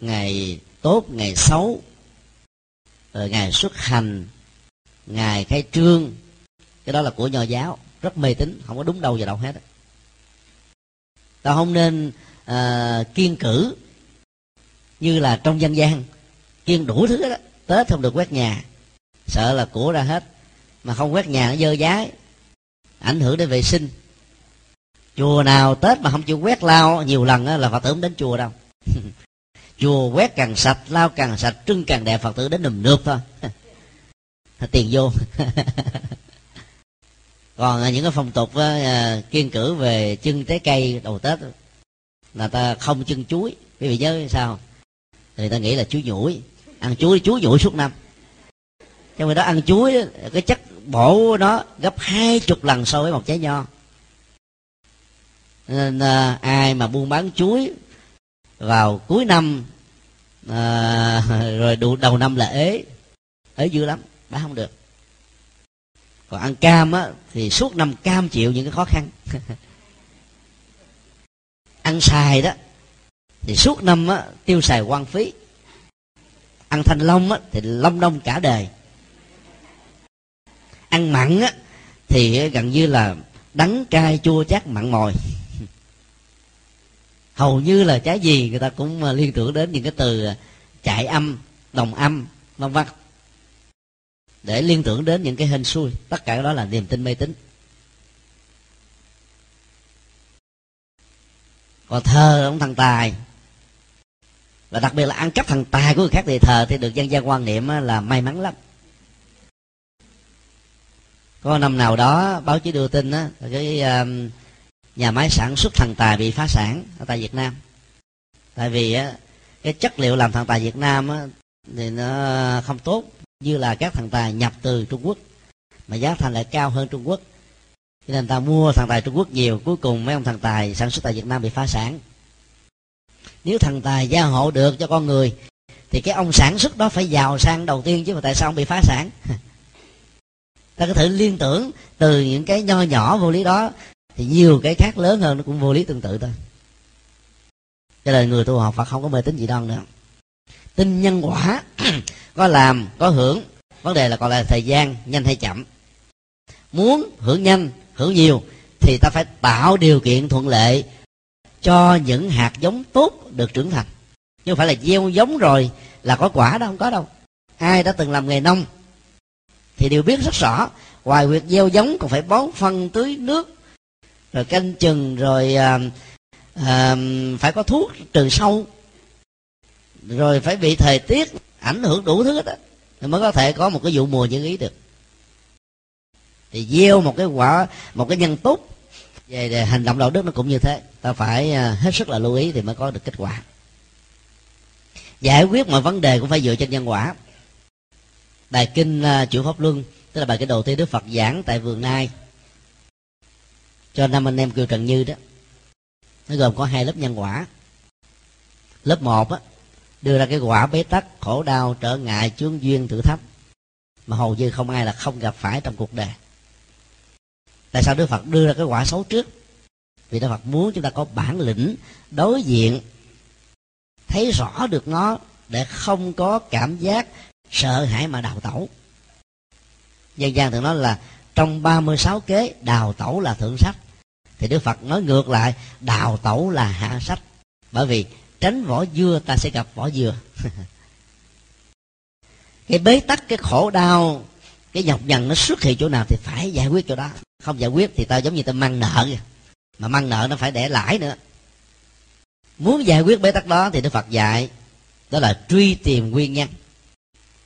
ngày tốt ngày xấu, rồi ngày xuất hành, ngày khai trương. Cái đó là của Nho giáo, rất mê tín, không có đúng đâu vào đâu hết. Ta không nên kiêng cữ như là trong dân gian kiêng đủ thứ đó. Tết không được quét nhà, sợ là của ra hết, mà không quét nhà nó dơ dái, ảnh hưởng đến vệ sinh. Chùa nào Tết mà không chịu quét lau nhiều lần là Phật tử không đến chùa đâu. Chùa quét càng sạch, lau càng sạch, trưng càng đẹp, Phật tử đến nùm nượp thôi. Tiền vô. Còn những cái phong tục kiêng cữ về chưng trái cây đầu Tết là ta không chưng chuối. Quý vị nhớ sao? Người ta nghĩ là chuối nhủi, ăn chuối nhủi suốt năm. Cho người đó ăn chuối cái chất bổ nó gấp 20 lần so với một trái nho. Nên ai mà buôn bán chuối vào cuối năm rồi đầu năm là ế dữ lắm, bán không được. Còn ăn cam á thì suốt năm cam chịu những cái khó khăn. Ăn xài đó thì suốt năm á tiêu xài hoang phí. Ăn thanh long á thì long đong cả đời. Ăn mặn á thì gần như là đắng cay chua chát mặn mòi. Hầu như là trái gì người ta cũng liên tưởng đến những cái từ chạy âm, vân vân, để liên tưởng đến những cái hên xui. Tất cả đó là niềm tin mê tín. Còn thờ ông thần tài, và đặc biệt là ăn cắp thần tài của người khác thì thờ, thì được dân gian quan niệm là may mắn lắm. Có năm nào đó báo chí đưa tin á, cái nhà máy sản xuất thần tài bị phá sản ở tại Việt Nam, tại vì á cái chất liệu làm thần tài Việt Nam á thì nó không tốt như là các thần tài nhập từ Trung Quốc. mà giá thành lại cao hơn Trung Quốc, cho nên ta mua thần tài Trung Quốc nhiều, cuối cùng mấy ông thần tài sản xuất tại Việt Nam bị phá sản. Nếu thần tài gia hộ được cho con người thì cái ông sản xuất đó phải giàu sang đầu tiên chứ, mà tại sao ông bị phá sản? Ta có thể liên tưởng từ những cái nho nhỏ vô lý đó thì nhiều cái khác lớn hơn nó cũng vô lý tương tự thôi. Cho nên người tu học Phật không có mê tín dị đoan nữa, tin nhân quả, có làm có hưởng. Vấn đề là còn là thời gian nhanh hay chậm. Muốn hưởng nhanh hưởng nhiều thì ta phải tạo điều kiện thuận lợi cho những hạt giống tốt được trưởng thành, chứ không phải là gieo giống rồi là có quả đó, không có đâu. Ai đã từng làm nghề nông thì đều biết rất rõ, ngoài việc gieo giống còn phải bón phân, tưới nước, rồi canh chừng, rồi phải có thuốc trừ sâu, rồi phải bị thời tiết ảnh hưởng đủ thứ hết á, mới có thể có một cái vụ mùa như ý được. Thì gieo một cái quả, một cái nhân tốt về hành động đạo đức nó cũng như thế, ta phải hết sức là lưu ý thì mới có được kết quả. Giải quyết mọi vấn đề cũng phải dựa trên nhân quả. Bài kinh Chủ Pháp Luân, tức là bài kinh đầu tiên Đức Phật giảng tại Vườn Nai cho năm anh em Kiều Trần Như đó, nó gồm có hai lớp nhân quả. Lớp một á, đưa ra cái quả bế tắc, khổ đau, trở ngại, chướng duyên, thử thách mà hầu như không ai là không gặp phải trong cuộc đời. Tại sao Đức Phật đưa ra cái quả xấu trước? Vì Đức Phật muốn chúng ta có bản lĩnh đối diện, thấy rõ được nó để không có cảm giác sợ hãi mà đào tẩu. Dân gian thường nói là trong 36 kế đào tẩu là thượng sách, thì Đức Phật nói ngược lại, đào tẩu là hạ sách. Bởi vì tránh vỏ dưa ta sẽ gặp vỏ dừa. Cái bế tắc, cái khổ đau, cái nhọc nhằn nó xuất hiện chỗ nào thì phải giải quyết chỗ đó. Không giải quyết thì ta giống như ta mang nợ vậy. Mà mang nợ nó phải để lãi nữa. Muốn giải quyết bế tắc đó thì Đức Phật dạy, đó là truy tìm nguyên nhân.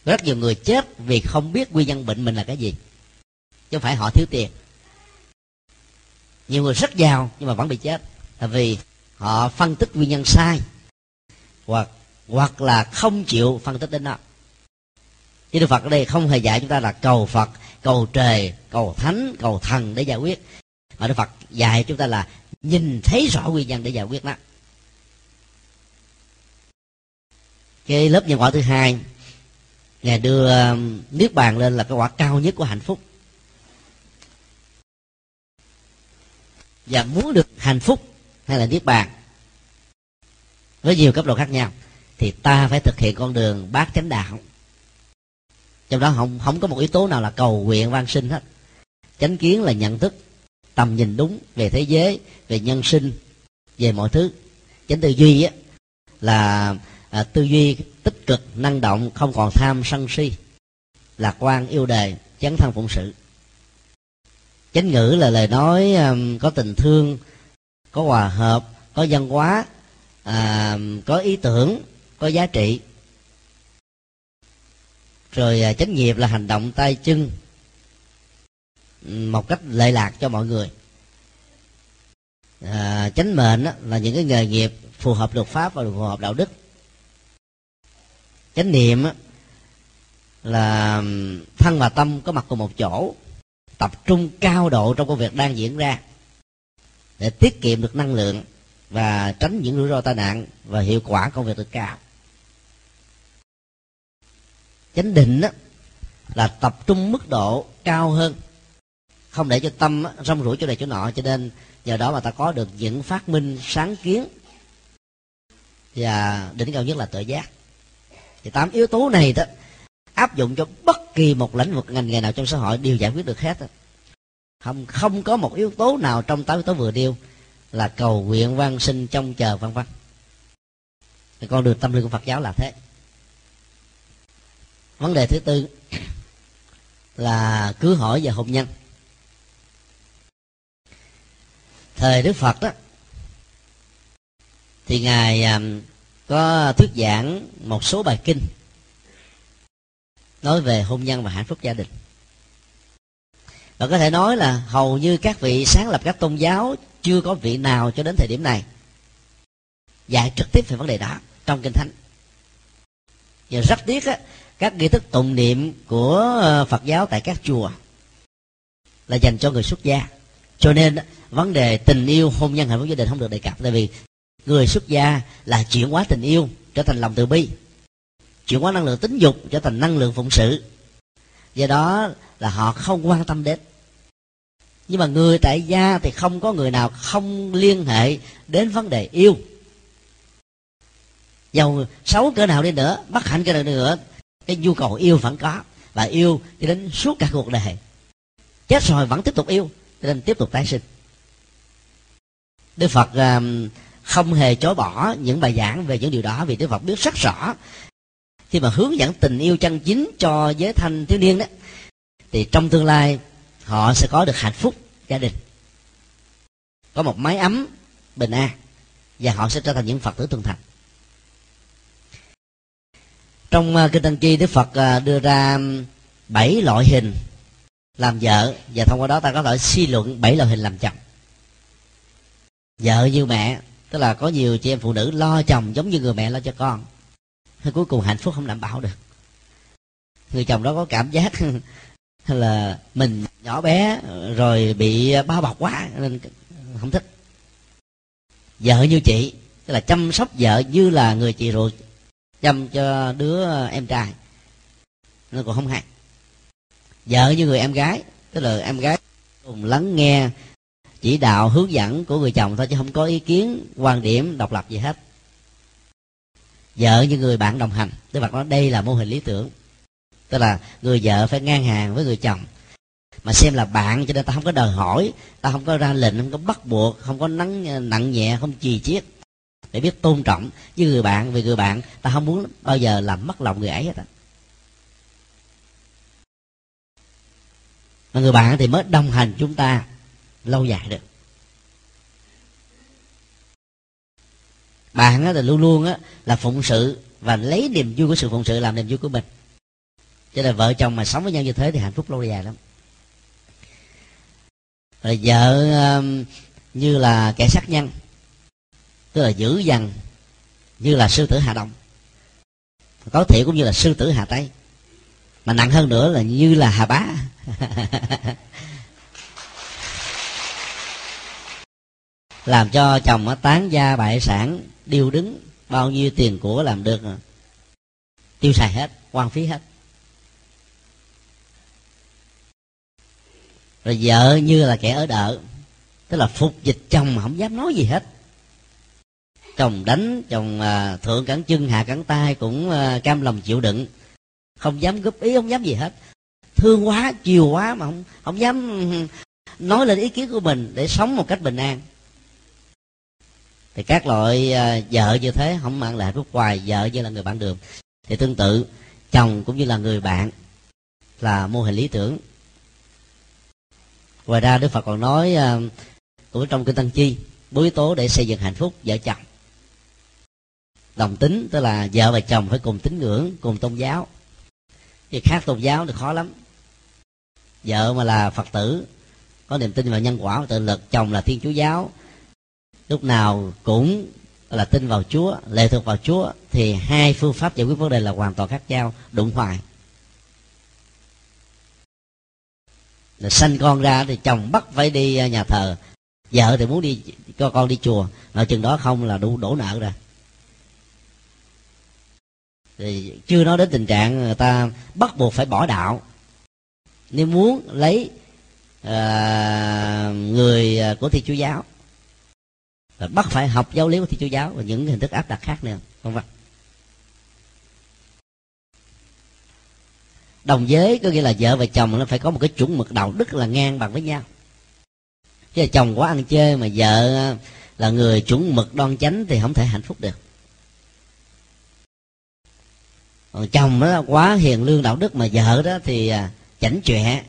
Rất nhiều người chết vì không biết nguyên nhân bệnh mình là cái gì, chứ không phải họ thiếu tiền. Nhiều người rất giàu nhưng mà vẫn bị chết, tại vì họ phân tích nguyên nhân sai, hoặc là không chịu phân tích đến nó. Chứ Đức Phật ở đây không hề dạy chúng ta là cầu Phật, cầu trời, cầu thánh, cầu thần để giải quyết, mà Đức Phật dạy chúng ta là nhìn thấy rõ nguyên nhân để giải quyết nó. Cái lớp nhân quả thứ hai, Ngài đưa niết bàn lên là cái quả cao nhất của hạnh phúc. Và muốn được hạnh phúc hay là niết bàn với nhiều cấp độ khác nhau thì ta phải thực hiện con đường bát chánh đạo. Trong đó không có một yếu tố nào là cầu nguyện van xin hết. Chánh kiến là nhận thức, tầm nhìn đúng về thế giới, về nhân sinh, về mọi thứ. Chánh tư duy á, là tư duy tích cực, năng động, không còn tham sân si, lạc quan, yêu đời, chánh thân phụng sự. Chánh ngữ là lời nói có tình thương, có hòa hợp, có văn hóa, có ý tưởng, có giá trị. Rồi chánh nghiệp là hành động tay chân một cách lệ lạc cho mọi người. Chánh mệnh là những cái nghề nghiệp phù hợp luật pháp và phù hợp đạo đức. Chánh niệm là thân và tâm có mặt cùng một chỗ, tập trung cao độ trong công việc đang diễn ra để tiết kiệm được năng lượng và tránh những rủi ro tai nạn, và hiệu quả công việc được cao. Chánh định là tập trung mức độ cao hơn, không để cho tâm rong rủi chỗ này chỗ nọ, cho nên nhờ đó mà ta có được những phát minh, sáng kiến. Và đỉnh cao nhất là tự giác. Thì 8 yếu tố này đó áp dụng cho bất kỳ một lĩnh vực, ngành nghề nào trong xã hội đều giải quyết được hết. Không có một yếu tố nào trong 8 yếu tố vừa nêu là cầu nguyện van xin trông chờ vân vân. Thì con đường tâm linh của Phật giáo là thế. Vấn đề thứ tư là cưới hỏi và hôn nhân. Thời Đức Phật đó thì Ngài có thuyết giảng một số bài kinh nói về hôn nhân và hạnh phúc gia đình. Và có thể nói là hầu như các vị sáng lập các tôn giáo chưa có vị nào cho đến thời điểm này dạy trực tiếp về vấn đề đó trong Kinh Thánh. Và rất tiếc các nghi thức tụng niệm của Phật giáo tại các chùa là dành cho người xuất gia. Cho nên vấn đề tình yêu, hôn nhân, hạnh phúc gia đình không được đề cập, tại vì người xuất gia là chuyển hóa tình yêu trở thành lòng từ bi, chuyển hóa năng lượng tính dục trở thành năng lượng phụng sự, do đó là họ không quan tâm đến. Nhưng mà người tại gia thì không có người nào không liên hệ đến vấn đề yêu. Dầu xấu cỡ nào đi nữa, bất hạnh cỡ nào đi nữa, cái nhu cầu yêu vẫn có, và yêu cho đến suốt cả cuộc đời. Chết rồi vẫn tiếp tục yêu, cho nên tiếp tục tái sinh. Đức Phật không hề chối bỏ những bài giảng về những điều đó, vì Đức Phật biết rất rõ khi mà hướng dẫn tình yêu chân chính cho giới thanh thiếu niên đó, thì trong tương lai họ sẽ có được hạnh phúc gia đình, có một mái ấm bình an, và họ sẽ trở thành những Phật tử tương thành. Trong kinh Tân Chi, Đức Phật đưa ra 7 loại hình làm vợ, và thông qua đó ta có thể suy luận 7 loại hình làm chồng. Vợ như mẹ, tức là có nhiều chị em phụ nữ lo chồng giống như người mẹ lo cho con, hay cuối cùng hạnh phúc không đảm bảo được. Người chồng đó có cảm giác là mình nhỏ bé rồi bị bao bọc quá nên không thích. Vợ như chị, tức là chăm sóc vợ như là người chị ruột chăm cho đứa em trai, nó còn không hay. Vợ như người em gái, tức là em gái cùng lắng nghe chỉ đạo hướng dẫn của người chồng thôi, chứ không có ý kiến quan điểm độc lập gì hết. Vợ như người bạn đồng hành, tức là nói đây là mô hình lý tưởng, tức là người vợ phải ngang hàng với người chồng, mà xem là bạn, cho nên ta không có đòi hỏi, ta không có ra lệnh, không có bắt buộc, không có nặng nhẹ, không chì chiết, để biết tôn trọng với người bạn, vì người bạn ta không muốn bao giờ làm mất lòng người ấy hết á. Mà người bạn thì mới đồng hành chúng ta lâu dài được. Bạn á thì luôn luôn á là phụng sự, và lấy niềm vui của sự phụng sự làm niềm vui của mình. Cho nên vợ chồng mà sống với nhau như thế thì hạnh phúc lâu dài lắm. Rồi vợ như là kẻ sát nhân, tức là dữ dằn như là sư tử Hà Đông, tối thiểu cũng như là sư tử Hà Tây, mà nặng hơn nữa là như là Hà Bá. Làm cho chồng tán gia bại sản, điêu đứng, bao nhiêu tiền của làm được tiêu xài hết, hoang phí hết. Rồi vợ như là kẻ ở đợ, tức là phục dịch chồng mà không dám nói gì hết. Chồng đánh, chồng thượng cẳng chân hạ cẳng tay cũng cam lòng chịu đựng, không dám góp ý, không dám gì hết. Thương quá, chiều quá mà không dám nói lên ý kiến của mình để sống một cách bình an. Thì các loại vợ như thế không mang lại hạnh phúc hoài. Vợ như là người bạn đường, thì tương tự chồng cũng như là người bạn là mô hình lý tưởng. Ngoài ra Đức Phật còn nói cũng trong kinh Tân Chi, 4 yếu tố để xây dựng hạnh phúc vợ chồng. Đồng tính, tức là vợ và chồng phải cùng tín ngưỡng, cùng tôn giáo. Vì khác tôn giáo thì khó lắm. Vợ mà là Phật tử có niềm tin vào nhân quả và tự lực, chồng là Thiên Chúa giáo lúc nào cũng là tin vào Chúa, lệ thuộc vào Chúa, thì hai phương pháp giải quyết vấn đề là hoàn toàn khác nhau, đụng hoài. Là sanh con ra thì chồng bắt phải đi nhà thờ, vợ thì muốn đi cho con đi chùa, nào chừng đó không là đổ nợ rồi. Thì chưa nói đến tình trạng người ta bắt buộc phải bỏ đạo. Nếu muốn lấy người của Thiên Chúa giáo là bắt phải học giáo lý của Thiên Chúa giáo và những hình thức áp đặt khác nữa, không vậy? Đồng giới có nghĩa là vợ và chồng nó phải có một cái chuẩn mực đạo đức là ngang bằng với nhau. Chứ là chồng quá ăn chơi mà vợ là người chuẩn mực đoan chánh thì không thể hạnh phúc được. Còn chồng đó quá hiền lương đạo đức mà vợ đó thì chảnh chọe,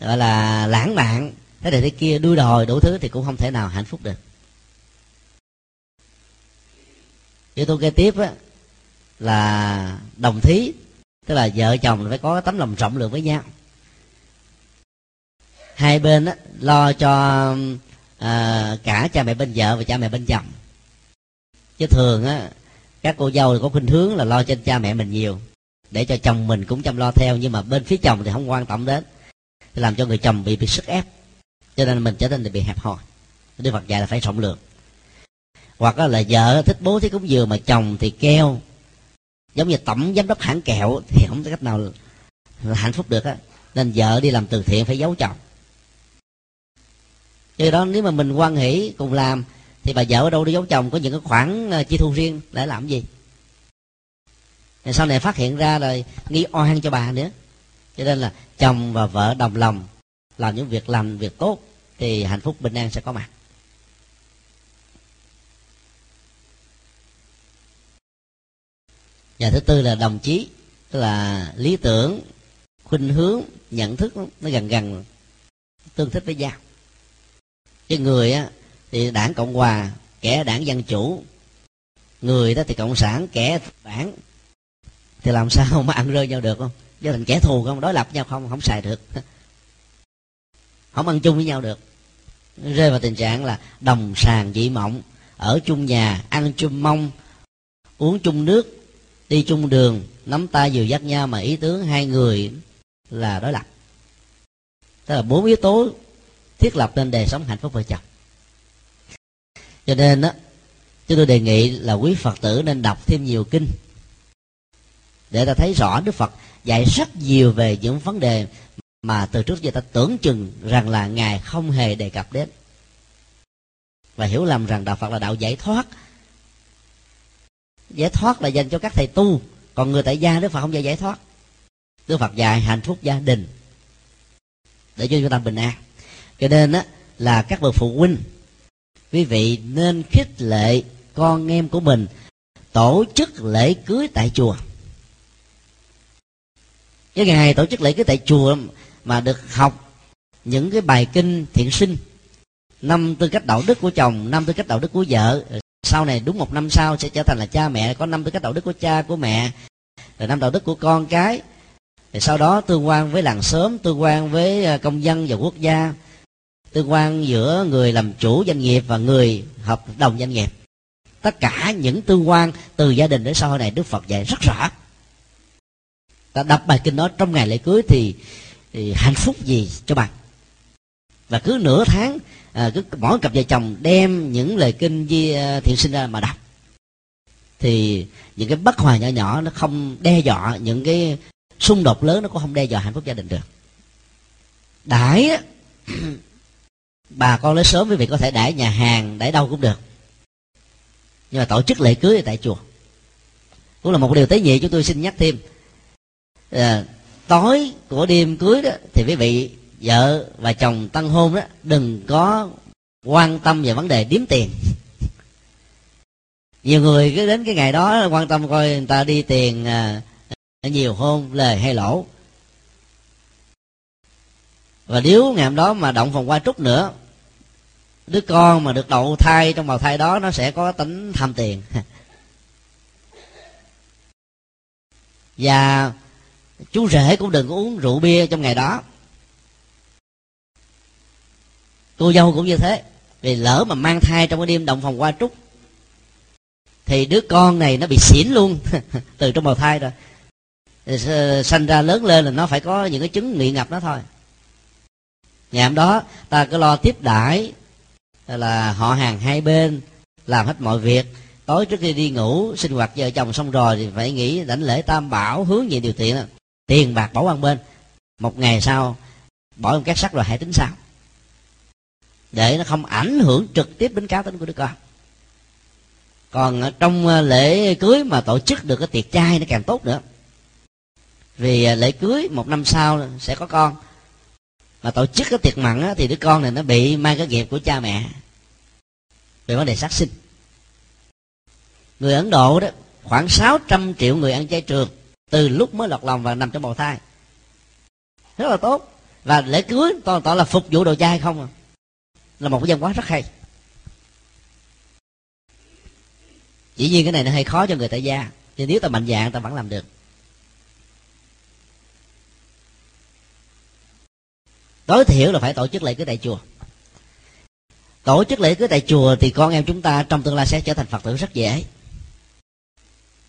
gọi là lãng mạn, thế này thế kia, đuôi đòi đủ thứ thì cũng không thể nào hạnh phúc được. Yếu tố kế tiếp á là đồng thí, tức là vợ chồng phải có tấm lòng rộng lượng với nhau. Hai bên á lo cho cả cha mẹ bên vợ và cha mẹ bên chồng. Chứ thường á các cô dâu có khuynh hướng là lo cho cha mẹ mình nhiều để cho chồng mình cũng chăm lo theo, nhưng mà bên phía chồng thì không quan tâm đến. thì làm cho người chồng bị sức ép, cho nên mình trở nên bị hẹp hòi. Đức Phật dạy là phải rộng lượng. Hoặc là vợ thích bố thí cúng dường mà chồng thì keo, giống như tổng giám đốc hãng kẹo, thì không có cách nào là hạnh phúc được á. Nên vợ đi làm từ thiện phải giấu chồng. Vì đó nếu mà mình hoan hỷ cùng làm thì bà vợ ở đâu đi giấu chồng, có những cái khoản chi thu riêng để làm gì? Rồi sau này phát hiện ra rồi nghi oan cho bà nữa. Cho nên là chồng và vợ đồng lòng làm những việc lành, việc tốt thì hạnh phúc bình an sẽ có mặt. Và thứ tư là đồng chí, tức là lý tưởng, khuynh hướng, nhận thức nó gần tương thích với nhau. Cái người á thì đảng Cộng Hòa, kẻ đảng Dân Chủ, người đó thì Cộng sản, kẻ đảng, thì làm sao mà ăn rơi nhau được không? Chứ thành kẻ thù không, đối lập nhau không, không xài được, không ăn chung với nhau được. Rơi vào tình trạng là đồng sàng dị mộng, ở chung nhà, ăn chung mông, uống chung nước, đi chung đường, nắm tay dìu dắt nhau mà ý tướng hai người là đối lập. Tức là 4 yếu tố thiết lập nên đời sống hạnh phúc vợ chồng. Cho nên đó, chúng tôi đề nghị là quý Phật tử nên đọc thêm nhiều kinh để ta thấy rõ Đức Phật dạy rất nhiều về những vấn đề mà từ trước giờ ta tưởng chừng rằng là Ngài không hề đề cập đến, và hiểu lầm rằng đạo Phật là đạo giải thoát. Giải thoát là dành cho các thầy tu, còn người tại gia Đức Phật không dạy giải thoát. Đức Phật dạy hạnh phúc gia đình để cho chúng ta bình an. Cho nên đó, là các bậc phụ huynh, quý vị nên khích lệ con em của mình tổ chức lễ cưới tại chùa. Cái ngày tổ chức lễ cưới tại chùa mà được học những cái bài kinh Thiện Sinh, 5 tư cách đạo đức của chồng, 5 tư cách đạo đức của vợ, sau này đúng 1 năm sau sẽ trở thành là cha mẹ, có 5 tư cách đạo đức của cha, của mẹ, rồi 5 đạo đức của con cái, rồi sau đó tương quan với làng xóm, tương quan với công dân và quốc gia, tương quan giữa người làm chủ doanh nghiệp và người hợp đồng doanh nghiệp. Tất cả những tương quan từ gia đình đến xã hội này Đức Phật dạy rất rõ. Ta đọc bài kinh đó trong ngày lễ cưới thì hạnh phúc gì cho bạn. Và cứ nửa tháng cứ mỗi cặp vợ chồng đem những lời kinh Thiện Sinh ra mà đọc, thì những cái bất hòa nhỏ nhỏ nó không đe dọa, những cái xung đột lớn nó cũng không đe dọa hạnh phúc gia đình được. Đãi bà con lấy sớm, quý vị có thể đãi nhà hàng, đãi đâu cũng được, nhưng mà tổ chức lễ cưới tại chùa cũng là một điều tế nhị. Chúng tôi xin nhắc thêm, tối của đêm cưới đó thì quý vị vợ và chồng tân hôn đó đừng có quan tâm về vấn đề đếm tiền. Nhiều người cứ đến cái ngày đó quan tâm coi người ta đi tiền nhiều hôn lời hay lỗ. Và nếu ngày hôm đó mà động phòng qua trúc nữa, đứa con mà được đậu thai trong bào thai đó nó sẽ có tính tham tiền. Và chú rể cũng đừng có uống rượu bia trong ngày đó, cô dâu cũng như thế. Vì lỡ mà mang thai trong cái đêm động phòng qua trúc thì đứa con này nó bị xỉn luôn từ trong bào thai rồi, sanh ra lớn lên là nó phải có những cái chứng nghiện ngập đó thôi. Ngày hôm đó ta cứ lo tiếp đãi là họ hàng hai bên, làm hết mọi việc. Tối trước khi đi ngủ, sinh hoạt vợ chồng xong rồi thì phải nghĩ đảnh lễ tam bảo, hướng về điều thiện, tiền bạc bỏ qua một bên, một ngày sau bỏ một két sắt rồi hãy tính sau, để nó không ảnh hưởng trực tiếp đến cá tính của đứa con. Còn trong lễ cưới mà tổ chức được cái tiệc chay nó càng tốt nữa, vì lễ cưới 1 năm sau sẽ có con. Mà tổ chức cái tiệc mặn á, thì đứa con này nó bị mang cái nghiệp của cha mẹ về vấn đề sát sinh. Người Ấn Độ đó, khoảng 600 triệu người ăn chay trường từ lúc mới lọt lòng và nằm trong bào thai, rất là tốt. Và lễ cưới toàn tỏ là phục vụ đồ chay không à, là một cái văn hóa rất hay. Dĩ nhiên cái này nó hơi khó cho người tại gia, nhưng nếu ta mạnh dạn ta vẫn làm được. Tối thiểu là phải tổ chức lễ cưới tại chùa. Tổ chức lễ cưới tại chùa thì con em chúng ta trong tương lai sẽ trở thành Phật tử rất dễ,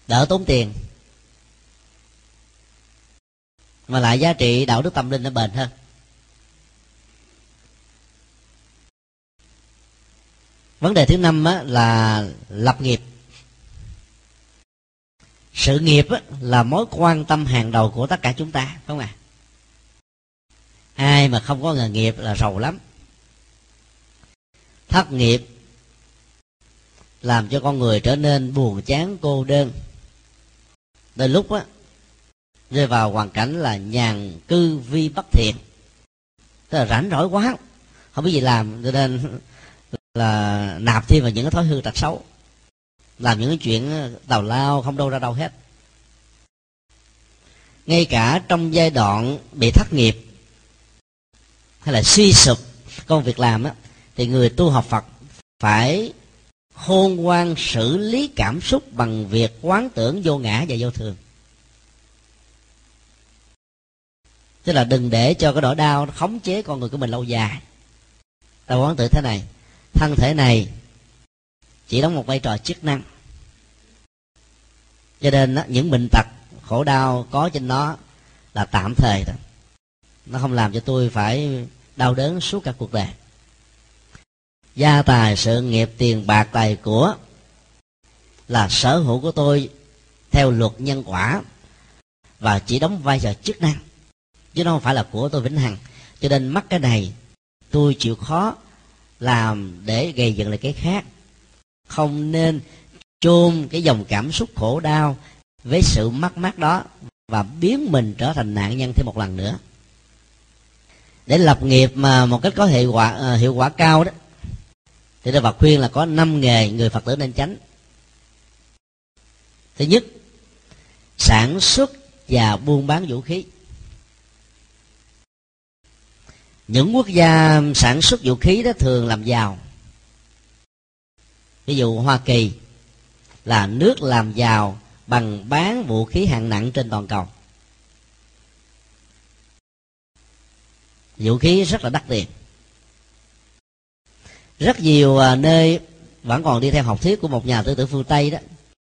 đỡ tốn tiền, mà lại giá trị đạo đức tâm linh nó bền hơn. Vấn đề thứ năm là lập nghiệp. Sự nghiệp là mối quan tâm hàng đầu của tất cả chúng ta, phải không ạ? Ai mà không có nghề nghiệp là sầu lắm. Thất nghiệp làm cho con người trở nên buồn chán, cô đơn. Đến lúc rơi vào hoàn cảnh là nhàn cư vi bất thiện, tức là rảnh rỗi quá, không biết gì làm, cho nên là nạp thêm vào những cái thói hư tật xấu, làm những cái chuyện tào lao không đâu ra đâu hết. Ngay cả trong giai đoạn bị thất nghiệp hay là suy sụp công việc làm thì người tu học Phật phải khôn ngoan xử lý cảm xúc bằng việc quán tưởng vô ngã và vô thường. Tức là đừng để cho cái nỗi đau nó khống chế con người của mình lâu dài. Ta quán tưởng thế này: thân thể này chỉ đóng một vai trò chức năng, cho nên những bệnh tật khổ đau có trên nó là tạm thời thôi, nó không làm cho tôi phải đau đớn suốt cả cuộc đời. Gia tài, sự nghiệp, tiền bạc, tài của là sở hữu của tôi theo luật nhân quả và chỉ đóng vai trò chức năng, chứ nó không phải là của tôi vĩnh hằng. Cho nên mắc cái này, tôi chịu khó làm để gây dựng lại cái khác. Không nên chôn cái dòng cảm xúc khổ đau với sự mất mát đó và biến mình trở thành nạn nhân thêm một lần nữa. Để lập nghiệp mà một cách có hiệu quả cao đó, thì Đức Phật khuyên là có 5 nghề người Phật tử nên tránh. Thứ nhất, sản xuất và buôn bán vũ khí. Những quốc gia sản xuất vũ khí đó thường làm giàu. Ví dụ Hoa Kỳ là nước làm giàu bằng bán vũ khí hạng nặng trên toàn cầu. Vũ khí rất là đắt tiền. Rất nhiều nơi vẫn còn đi theo học thuyết của một nhà tư tưởng phương Tây đó,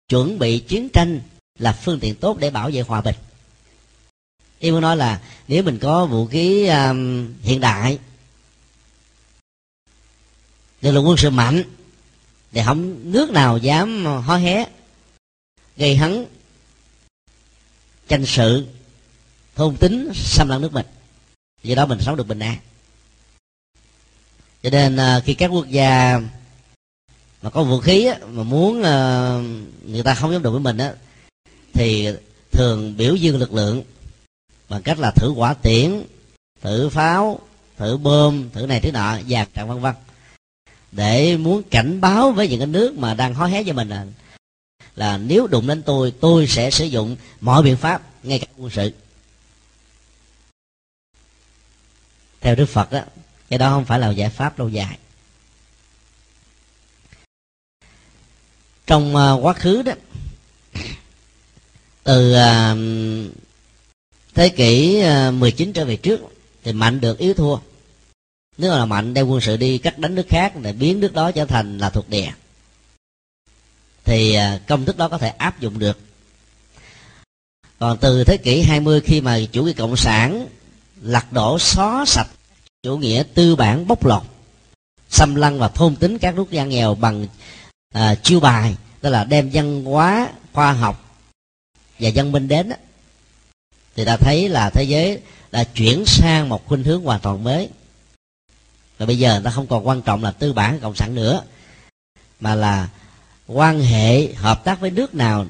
chuẩn bị chiến tranh là phương tiện tốt để bảo vệ hòa bình. Ý muốn nói là nếu mình có vũ khí hiện đại, lực lượng quân sự mạnh, thì không nước nào dám hó hé gây hấn, tranh sự, thôn tính, xâm lăng nước mình. Do đó mình sống được bình an. Cho nên khi các quốc gia mà có vũ khí mà muốn người ta không chống đối với mình thì thường biểu dương lực lượng bằng cách là thử quả tiễn, thử pháo, thử bom, thử này thứ nọ, dàn trận vân vân, để muốn cảnh báo với những cái nước mà đang hó hé cho mình là nếu đụng đến tôi sẽ sử dụng mọi biện pháp, ngay cả quân sự. Theo Đức Phật cái đó không phải là giải pháp lâu dài. Trong quá khứ đó, từ thế kỷ 19 trở về trước thì mạnh được yếu thua. Nếu là mạnh đem quân sự đi cắt đánh nước khác để biến nước đó trở thành là thuộc địa, thì công thức đó có thể áp dụng được. Còn từ thế kỷ 20, khi mà chủ nghĩa cộng sản lật đổ xóa sạch chủ nghĩa tư bản bóc lột, xâm lăng và thôn tính các quốc gia nghèo bằng chiêu bài, tức là đem văn hóa, khoa học và văn minh đến, thì ta thấy là thế giới đã chuyển sang một khuynh hướng hoàn toàn mới. Và bây giờ ta không còn quan trọng là tư bản cộng sản nữa, mà là quan hệ hợp tác với nước nào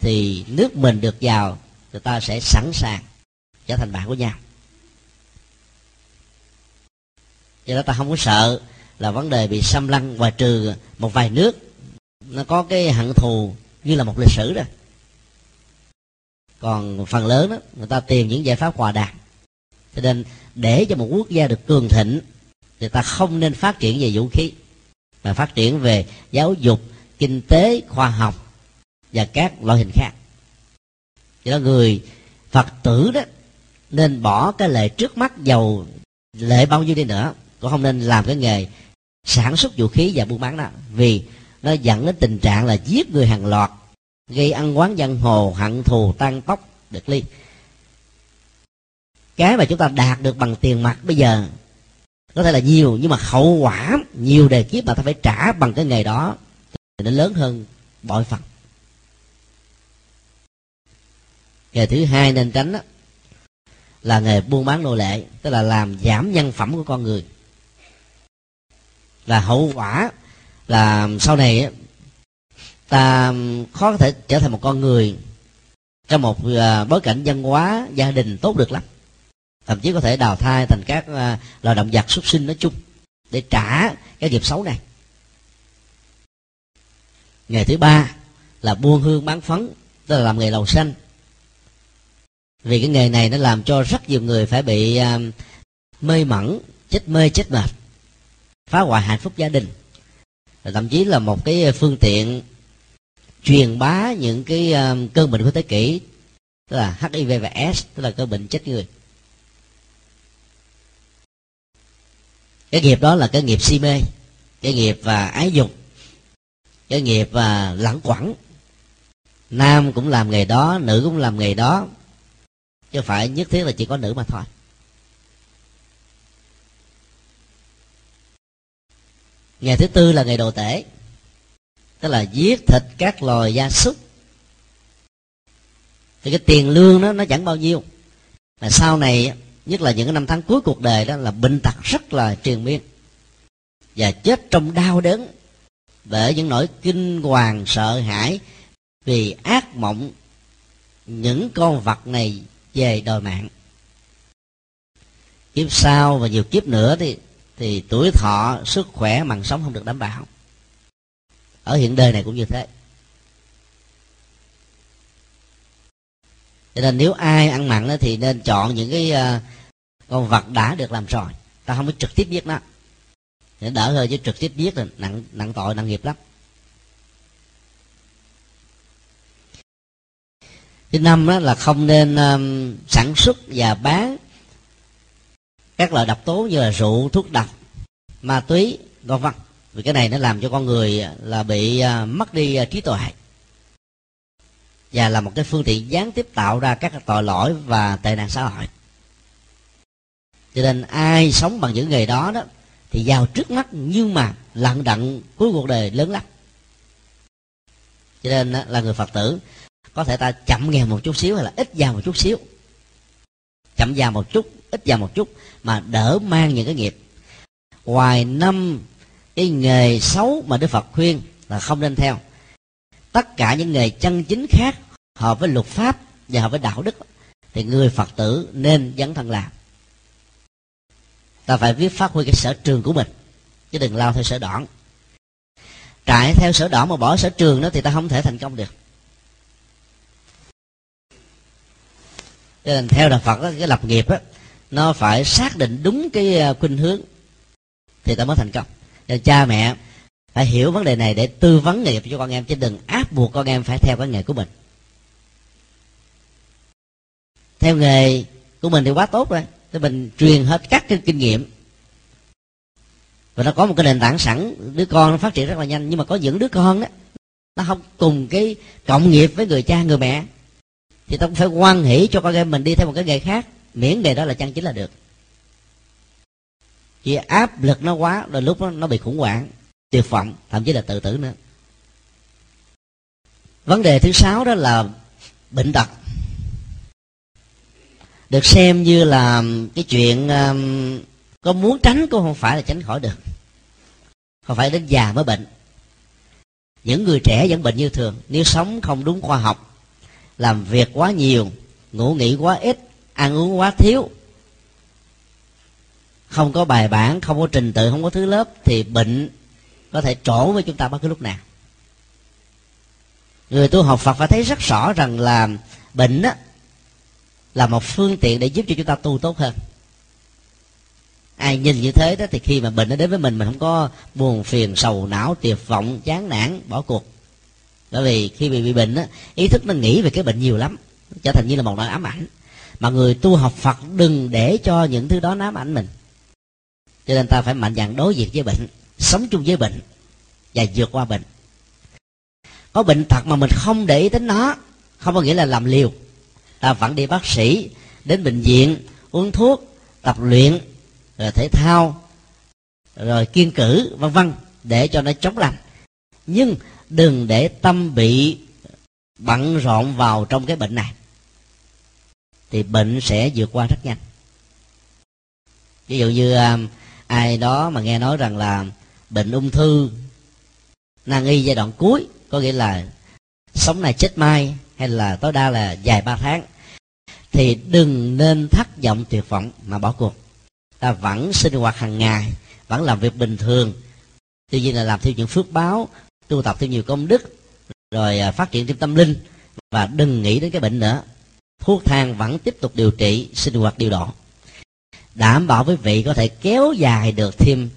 thì nước mình được giàu thì ta sẽ sẵn sàng trở thành bạn của nhau. Do đó ta không có sợ là vấn đề bị xâm lăng, ngoài trừ một vài nước nó có cái hận thù như là một lịch sử đó. Còn phần lớn đó, người ta tìm những giải pháp hòa đàm. Cho nên để cho một quốc gia được cường thịnh thì ta không nên phát triển về vũ khí, mà phát triển về giáo dục, kinh tế, khoa học và các loại hình khác. Do đó người Phật tử đó nên bỏ cái lệ trước mắt, giàu lệ bao nhiêu đi nữa cũng không nên làm cái nghề sản xuất vũ khí và buôn bán đó, vì nó dẫn đến tình trạng là giết người hàng loạt, gây ăn oán giang hồ, hận thù tan tóc được ly. Cái mà chúng ta đạt được bằng tiền mặt bây giờ có thể là nhiều, nhưng mà hậu quả nhiều đề kiếp mà ta phải trả bằng cái nghề đó thì nó lớn hơn bội phần. Nghề thứ hai nên tránh là nghề buôn bán nô lệ, tức là làm giảm nhân phẩm của con người. Là hậu quả là sau này ta khó có thể trở thành một con người trong một bối cảnh văn hóa gia đình tốt được lắm, thậm chí có thể đào thai thành các loài động vật súc sinh nói chung để trả cái nghiệp xấu này. Nghề thứ ba là buôn hương bán phấn, tức là làm nghề lầu xanh. Vì cái nghề này nó làm cho rất nhiều người phải bị mê mẩn, chết mê chết mệt, phá hoại hạnh phúc gia đình. Rồi thậm chí là một cái phương tiện truyền bá những cái cơn bệnh của thế kỷ, tức là HIV và S, tức là cơn bệnh chết người. Cái nghiệp đó là cái nghiệp si mê, cái nghiệp và ái dục, cái nghiệp và lẳng quẳng. Nam cũng làm nghề đó, nữ cũng làm nghề đó, chứ phải nhất thiết là chỉ có nữ mà thôi. Nghề thứ tư là nghề đồ tể, tức là giết thịt các loài gia súc. Thì cái tiền lương đó nó chẳng bao nhiêu, mà sau này nhất là những cái năm tháng cuối cuộc đời đó là bệnh tật rất là triền miên và chết trong đau đớn bởi những nỗi kinh hoàng sợ hãi vì ác mộng những con vật này về đòi mạng. Kiếp sau và nhiều kiếp nữa thì tuổi thọ, sức khỏe, mạng sống không được đảm bảo. Ở hiện đời này cũng như thế. Cho nên nếu ai ăn mặn thì nên chọn những cái con vật đã được làm rồi, ta không có trực tiếp giết nó, để đỡ hơn, chứ trực tiếp giết là nặng tội, nặng nghiệp lắm. Thứ năm là không nên sản xuất và bán các loại độc tố như là rượu, thuốc độc, ma túy, vân vân. Vì cái này nó làm cho con người là bị mất đi trí tuệ và là một cái phương tiện gián tiếp tạo ra các tội lỗi và tệ nạn xã hội. Cho nên ai sống bằng những nghề đó đó thì giàu trước mắt nhưng mà lận đận cuối cuộc đời lớn lắm. Cho nên là người Phật tử có thể ta chậm nghèo một chút xíu hay là ít giàu một chút xíu, chậm giàu một chút, ít giàu một chút mà đỡ mang những cái nghiệp. Ngoài năm cái nghề xấu mà Đức Phật khuyên là không nên theo, tất cả những nghề chân chính khác hợp với luật pháp và hợp với đạo đức thì người Phật tử nên dấn thân làm. Ta phải biết phát huy cái sở trường của mình, chứ đừng lao theo sở đoản. Trải theo sở đoản mà bỏ sở trường đó thì ta không thể thành công được. Cho nên theo đạo Phật đó, cái lập nghiệp đó, nó phải xác định đúng cái khuynh hướng thì ta mới thành công. Cho cha mẹ phải hiểu vấn đề này để tư vấn nghề nghiệp cho con em, chứ đừng áp buộc con em phải theo cái nghề của mình. Theo nghề của mình thì quá tốt rồi, thì mình truyền hết các cái kinh nghiệm và nó có một cái nền tảng sẵn, đứa con nó phát triển rất là nhanh. Nhưng mà có những đứa con đó nó không cùng cái cộng nghiệp với người cha người mẹ, thì ta cũng phải hoan hỷ cho con em mình đi theo một cái nghề khác, miễn nghề đó là chân chính là được. Vì áp lực nó quá rồi lúc đó nó bị khủng hoảng, tuyệt vọng, thậm chí là tự tử nữa. Vấn đề thứ sáu đó là bệnh tật, được xem như là cái chuyện có muốn tránh cũng không phải là tránh khỏi được, không phải đến già mới bệnh. Những người trẻ vẫn bệnh như thường nếu sống không đúng khoa học, làm việc quá nhiều, ngủ nghỉ quá ít, ăn uống quá thiếu, không có bài bản, không có trình tự, không có thứ lớp thì bệnh có thể trổ với chúng ta bất cứ lúc nào. Người tu học Phật phải thấy rất rõ rằng là bệnh á là một phương tiện để giúp cho chúng ta tu tốt hơn. Ai nhìn như thế đó thì khi mà bệnh nó đến với mình không có buồn phiền, sầu não, tuyệt vọng, chán nản, bỏ cuộc. Bởi vì khi bị bệnh á, ý thức nó nghĩ về cái bệnh nhiều lắm, trở thành như là một nỗi ám ảnh. Mà người tu học Phật đừng để cho những thứ đó nó ám ảnh mình. Cho nên ta phải mạnh dạn đối diện với bệnh, sống chung với bệnh và vượt qua bệnh. Có bệnh tật mà mình không để ý đến nó không có nghĩa là làm liều. Ta vẫn đi bác sĩ, đến bệnh viện, uống thuốc, tập luyện, thể thao, rồi kiên cử vân vân để cho nó chống lành. Nhưng đừng để tâm bị bận rộn vào trong cái bệnh này thì bệnh sẽ vượt qua rất nhanh. Ví dụ như ai đó mà nghe nói rằng là bệnh ung thư nan y giai đoạn cuối, có nghĩa là sống này chết mai, hay là tối đa là dài 3 tháng, thì đừng nên thất vọng tuyệt vọng mà bỏ cuộc. Ta vẫn sinh hoạt hàng ngày, vẫn làm việc bình thường, tuy nhiên là làm thêm những phước báo, tu tập thêm nhiều công đức, rồi phát triển thêm tâm linh, và đừng nghĩ đến cái bệnh nữa. Thuốc thang vẫn tiếp tục điều trị, sinh hoạt điều độ, đảm bảo quý vị có thể kéo dài được thêm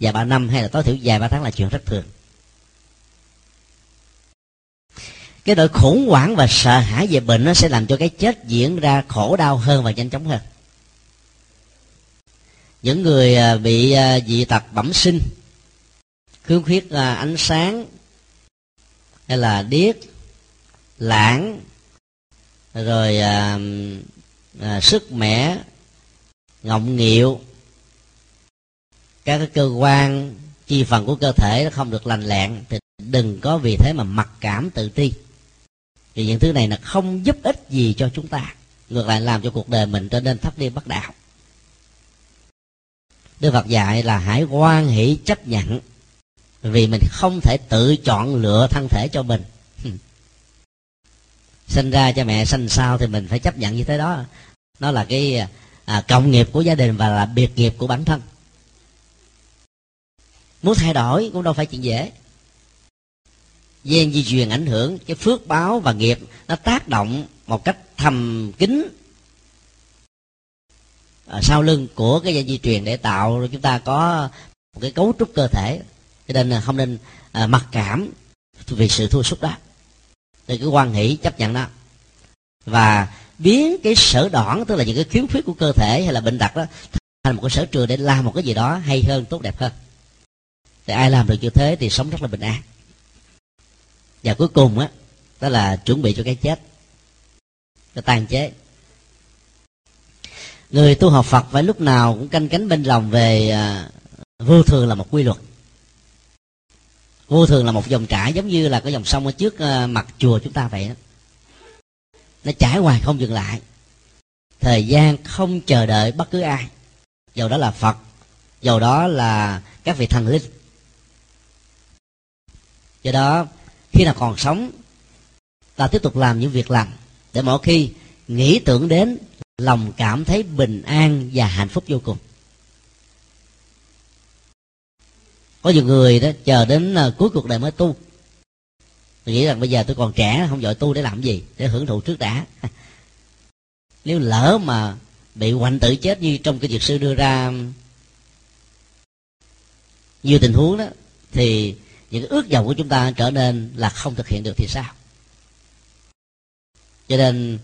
vài 3 năm, hay là tối thiểu vài 3 tháng là chuyện rất thường. Cái nỗi khủng hoảng và sợ hãi về bệnh nó sẽ làm cho cái chết diễn ra khổ đau hơn và nhanh chóng hơn. Những người bị dị tật bẩm sinh, khiếm khuyết ánh sáng, hay là điếc, lãng, rồi sức mẻ, ngọng nghịu, các cái cơ quan chi phần của cơ thể nó không được lành lặn, thì đừng có vì thế mà mặc cảm tự ti. Thì những thứ này là không giúp ích gì cho chúng ta, ngược lại làm cho cuộc đời mình trở nên thấp đi bất đạo. Đức Phật dạy là hãy hoan hỷ chấp nhận, vì mình không thể tự chọn lựa thân thể cho mình. Sinh ra cha mẹ sanh sao thì mình phải chấp nhận như thế đó. Nó là cái cộng nghiệp của gia đình và là biệt nghiệp của bản thân. Muốn thay đổi cũng đâu phải chuyện dễ. Gen di truyền ảnh hưởng, cái phước báo và nghiệp nó tác động một cách thầm kín sau lưng của cái gen di truyền để tạo cho chúng ta có một cái cấu trúc cơ thể. Cho nên là không nên mặc cảm vì sự thua sút đó. Thì cứ hoan hỷ chấp nhận đó, và biến cái sở đoản, tức là những cái khiếm khuyết của cơ thể hay là bệnh tật đó, thành một cái sở trường để làm một cái gì đó hay hơn, tốt đẹp hơn. Thì ai làm được như thế thì sống rất là bình an. Và cuối cùng á, đó là chuẩn bị cho cái chết, cho tàn chế. Người tu học Phật phải lúc nào cũng canh cánh bên lòng về vô thường là một quy luật. Vô thường là một dòng chảy, giống như là cái dòng sông ở trước mặt chùa chúng ta vậy đó. Nó chảy hoài không dừng lại. Thời gian không chờ đợi bất cứ ai, dầu đó là Phật, dầu đó là các vị thần linh. Do đó, khi nào còn sống, ta tiếp tục làm những việc làm, để mỗi khi nghĩ tưởng đến, lòng cảm thấy bình an và hạnh phúc vô cùng. Có nhiều người đó chờ đến cuối cuộc đời mới tu. Tôi nghĩ rằng bây giờ tôi còn trẻ, không vội tu để làm gì, để hưởng thụ trước đã. Nếu lỡ mà bị hoạnh tử chết như trong cái dược sư đưa ra nhiều tình huống đó, thì những cái ước vọng của chúng ta trở nên là không thực hiện được thì sao? Cho nên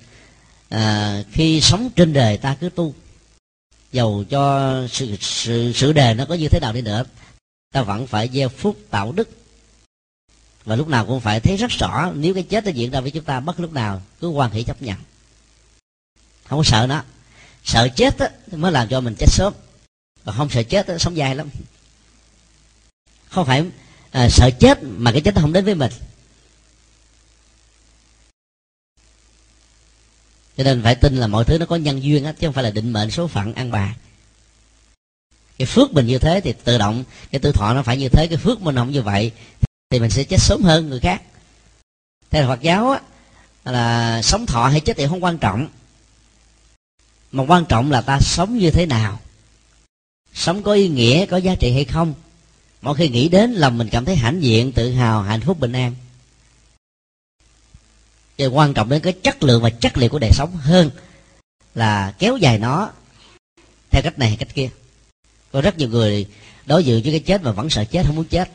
khi sống trên đời ta cứ tu, dầu cho sự đời nó có như thế nào đi nữa, ta vẫn phải gieo phúc tạo đức. Và lúc nào cũng phải thấy rất rõ, nếu cái chết nó diễn ra với chúng ta bất lúc nào, cứ hoan hỷ chấp nhận, không có sợ nó. Sợ chết á, mới làm cho mình chết sớm. Còn không sợ chết á, sống dài lắm. Không phải sợ chết mà cái chết nó không đến với mình. Cho nên phải tin là mọi thứ nó có nhân duyên á, chứ không phải là định mệnh số phận ăn bài. Cái phước mình như thế thì tự động cái tuổi thọ nó phải như thế, cái phước mình không như vậy thì mình sẽ chết sớm hơn người khác. Theo Phật giáo á, là sống thọ hay chết thì không quan trọng, mà quan trọng là ta sống như thế nào, sống có ý nghĩa, có giá trị hay không. Mỗi khi nghĩ đến lòng mình cảm thấy hãnh diện, tự hào, hạnh phúc, bình an. Và quan trọng đến cái chất lượng và chất liệu của đời sống hơn là kéo dài nó theo cách này hay cách kia. Có rất nhiều người đối diện với cái chết mà vẫn sợ chết, không muốn chết.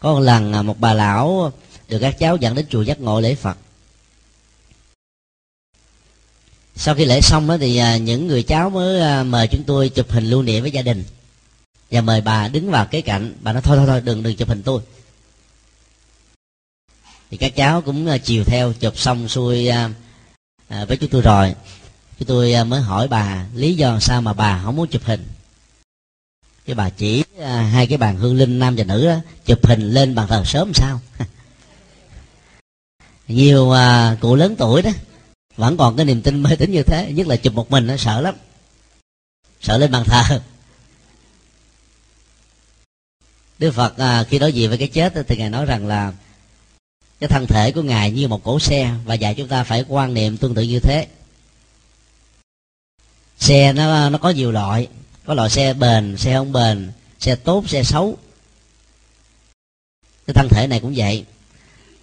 Có một lần một bà lão được các cháu dẫn đến chùa giác ngộ lễ Phật. Sau khi lễ xong đó thì những người cháu mới mời chúng tôi chụp hình lưu niệm với gia đình, và mời bà đứng vào kế cạnh. Bà nói thôi đừng chụp hình tôi. Thì các cháu cũng chiều theo, chụp xong xuôi với chúng tôi rồi. Chúng tôi mới hỏi bà lý do sao mà bà không muốn chụp hình. Chứ bà chỉ hai cái bàn hương linh nam và nữ đó, chụp hình lên bàn thờ sớm sao. Nhiều cụ lớn tuổi đó vẫn còn cái niềm tin mê tín như thế, nhất là chụp một mình nó sợ lắm, sợ lên bàn thờ. Đức Phật khi đối diện với cái chết thì Ngài nói rằng là cái thân thể của Ngài như một cỗ xe, và dạy chúng ta phải quan niệm tương tự như thế. Xe nó có nhiều loại, có loại xe bền, xe không bền, xe tốt, xe xấu. Cái thân thể này cũng vậy,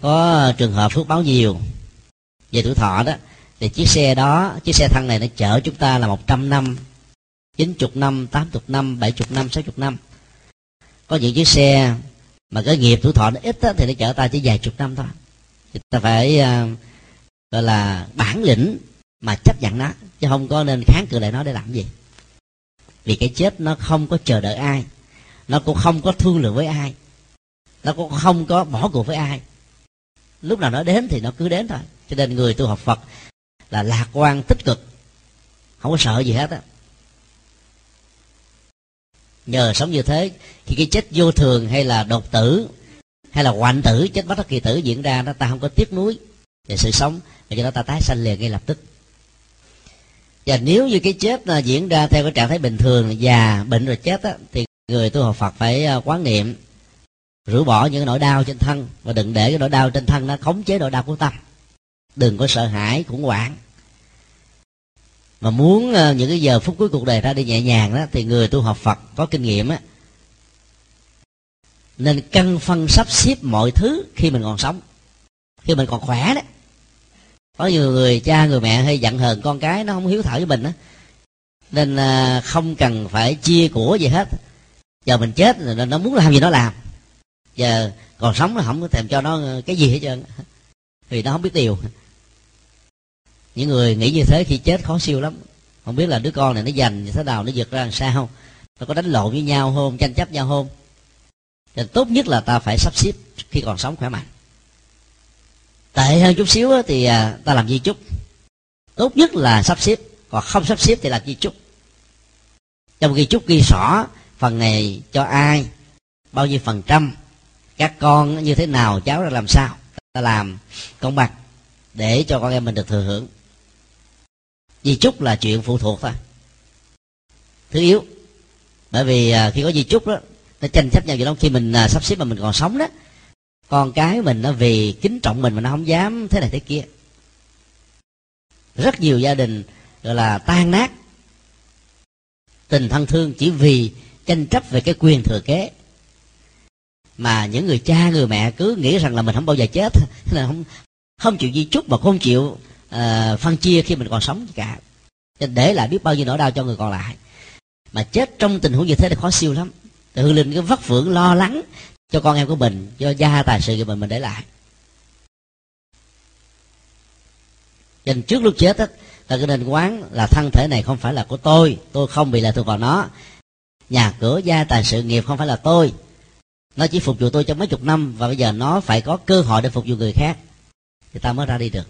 có trường hợp phước báo nhiều về tuổi thọ đó thì chiếc xe đó, chiếc xe thân này nó chở chúng ta là 100 năm, 90 năm, 80 năm, 70 năm, 60 năm. Có những chiếc xe mà cái nghiệp tuổi thọ nó ít đó, thì nó chở ta chỉ vài chục năm thôi. Thì ta phải gọi là bản lĩnh mà chấp nhận nó, chứ không có nên kháng cự lại nó để làm gì. Vì cái chết nó không có chờ đợi ai, nó cũng không có thương lượng với ai, nó cũng không có bỏ cuộc với ai. Lúc nào nó đến thì nó cứ đến thôi. Cho nên người tu học Phật là lạc quan, tích cực, không có sợ gì hết á. Nhờ sống như thế, khi cái chết vô thường hay là đột tử hay là hoạn tử, chết bất đắc kỳ tử diễn ra, nó ta không có tiếc nuối về sự sống, và do đó ta tái sanh liền ngay lập tức. Và nếu như cái chết diễn ra theo cái trạng thái bình thường, già bệnh rồi chết á, thì người tu học Phật phải quán niệm rũ bỏ những nỗi đau trên thân, và đừng để cái nỗi đau trên thân nó khống chế nỗi đau của tâm. Đừng có sợ hãi, khủng hoảng. Mà muốn những cái giờ phút cuối cuộc đời ra đi nhẹ nhàng đó, thì người tu học Phật có kinh nghiệm á, nên căn phân sắp xếp mọi thứ khi mình còn sống, khi mình còn khỏe đó. Có nhiều người cha, người mẹ hay giận hờn con cái, nó không hiếu thảo với mình đó, nên không cần phải chia của gì hết. Giờ mình chết rồi nó muốn làm gì nó làm, giờ còn sống nó không có thèm cho nó cái gì hết trơn, vì nó không biết điều. Những người nghĩ như thế khi chết khó siêu lắm. Không biết là đứa con này nó dành như thế nào, nó giật ra làm sao, nó có đánh lộn với nhau không, tranh chấp nhau không. Nên tốt nhất là ta phải sắp xếp khi còn sống khỏe mạnh. Tệ hơn chút xíu thì ta làm di chúc. Tốt nhất là sắp xếp, còn không sắp xếp thì làm di chúc. Trong ghi chúc ghi rõ phần này cho ai, bao nhiêu phần trăm, các con như thế nào, cháu ra làm sao, ta làm công bằng để cho con em mình được thừa hưởng. Di chúc là chuyện phụ thuộc thôi, thứ yếu. Bởi vì khi có di chúc đó, nó tranh chấp nhau vậy lắm. Khi mình sắp xếp mà mình còn sống đó, con cái mình nó vì kính trọng mình mà nó không dám thế này thế kia. Rất nhiều gia đình gọi là tan nát tình thân thương chỉ vì tranh chấp về cái quyền thừa kế. Mà những người cha người mẹ cứ nghĩ rằng là mình không bao giờ chết, là không chịu di chúc, mà không chịu phân chia khi mình còn sống cả, để lại biết bao nhiêu nỗi đau cho người còn lại. Mà chết trong tình huống như thế thì khó siêu lắm. Hương linh cứ vất vưởng lo lắng cho con em của mình, cho gia tài sự của mình để lại. Nên trước lúc chết á, ta cứ nên quán là thân thể này không phải là của tôi không bị lệ thuộc vào nó. Nhà cửa gia tài sự nghiệp không phải là tôi, nó chỉ phục vụ tôi trong mấy chục năm, và bây giờ nó phải có cơ hội để phục vụ người khác thì ta mới ra đi được.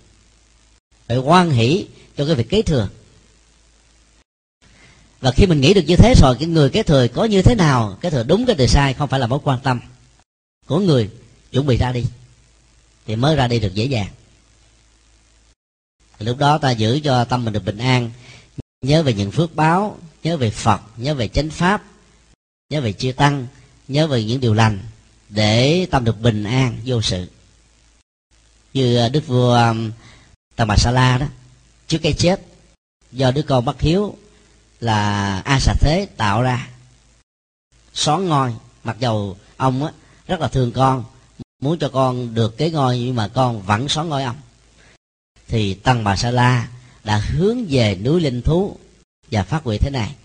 Phải hoan hỷ cho cái việc kế thừa. Và khi mình nghĩ được như thế rồi, cái người kế thừa có như thế nào, kế thừa đúng cái từ sai không phải là mối quan tâm của người chuẩn bị ra đi, thì mới ra đi được dễ dàng. Thì lúc đó ta giữ cho tâm mình được bình an, nhớ về những phước báo, nhớ về Phật, nhớ về chánh pháp, nhớ về chư tăng, nhớ về những điều lành, để tâm được bình an vô sự. Như đức vua Bà Sa La đó, trước cái chết do đứa con bất hiếu là A Sạ Thế tạo ra soán ngôi. Mặc dầu ông rất là thương con, muốn cho con được kế ngôi, nhưng mà con vẫn soán ngôi ông. Thì Tân Bà Sa La đã hướng về núi linh thú và phát nguyện thế này: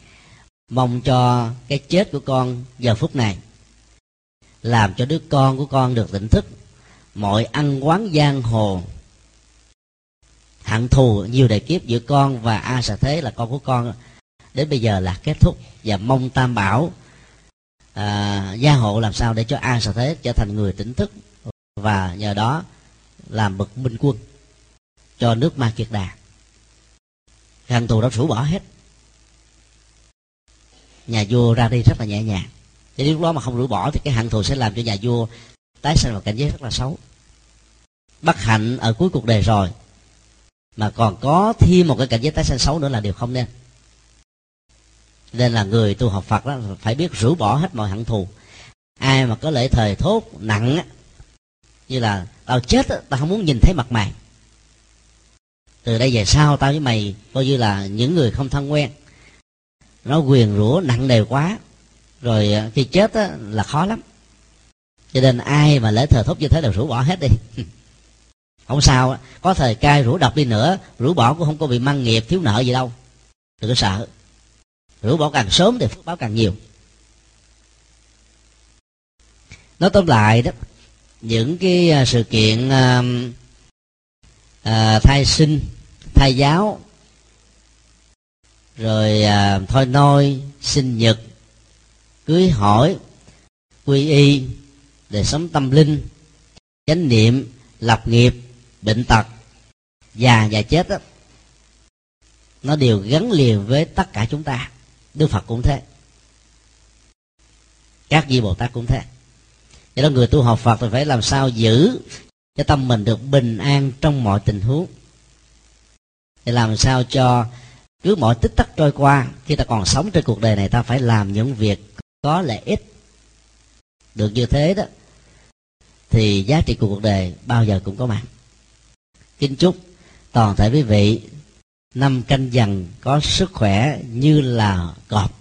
mong cho cái chết của con giờ phút này làm cho đứa con của con được tỉnh thức, mọi ăn quán giang hồ, hận thù nhiều đời kiếp giữa con và A Sạ Thế là con của con đến bây giờ là kết thúc, và mong Tam Bảo gia hộ làm sao để cho A Sạ Thế trở thành người tỉnh thức, và nhờ đó làm bậc minh quân cho nước Ma Kiệt Đà. Hận thù đã rũ bỏ hết. nhà vua ra đi rất là nhẹ nhàng. Thì lúc đó mà không rửa bỏ thì cái hận thù sẽ làm cho nhà vua tái sinh vào cảnh giới rất là xấu. Bất hạnh ở cuối cuộc đời rồi mà còn có thêm một cái cảnh giới tái sinh xấu nữa là điều không nên. Nên là người tu học Phật đó phải biết rửa bỏ hết mọi hận thù. Ai mà có lễ thời thốt nặng, như là tao chết tao không muốn nhìn thấy mặt mày, từ đây về sau tao với mày coi như là những người không thân quen, nó quyền rủa nặng nề quá, rồi khi chết là khó lắm. Cho nên ai mà lễ thờ thốt như thế là rũ bỏ hết đi. Không sao, có thời cai rũ độc đi nữa, rũ bỏ cũng không có bị mang nghiệp thiếu nợ gì đâu, đừng có sợ. Rũ bỏ càng sớm thì phước báo càng nhiều. Nói tóm lại đó, những cái sự kiện thai sinh, thai giáo, rồi thôi nôi, sinh nhật, cưới hỏi, quy y, đời sống tâm linh, chánh niệm, lập nghiệp, bệnh tật, già và chết đó, nó đều gắn liền với tất cả chúng ta. Đức Phật cũng thế, các vị Bồ Tát cũng thế. Vậy đó, người tu học Phật thì phải làm sao giữ cho tâm mình được bình an trong mọi tình huống, để làm sao cho cứ mọi tích tắc trôi qua, khi ta còn sống trên cuộc đời này, ta phải làm những việc có lợi ích. Được như thế đó thì giá trị của cuộc đời bao giờ cũng có mặt. Kính chúc toàn thể quý vị năm Canh Dần có sức khỏe như là cọp.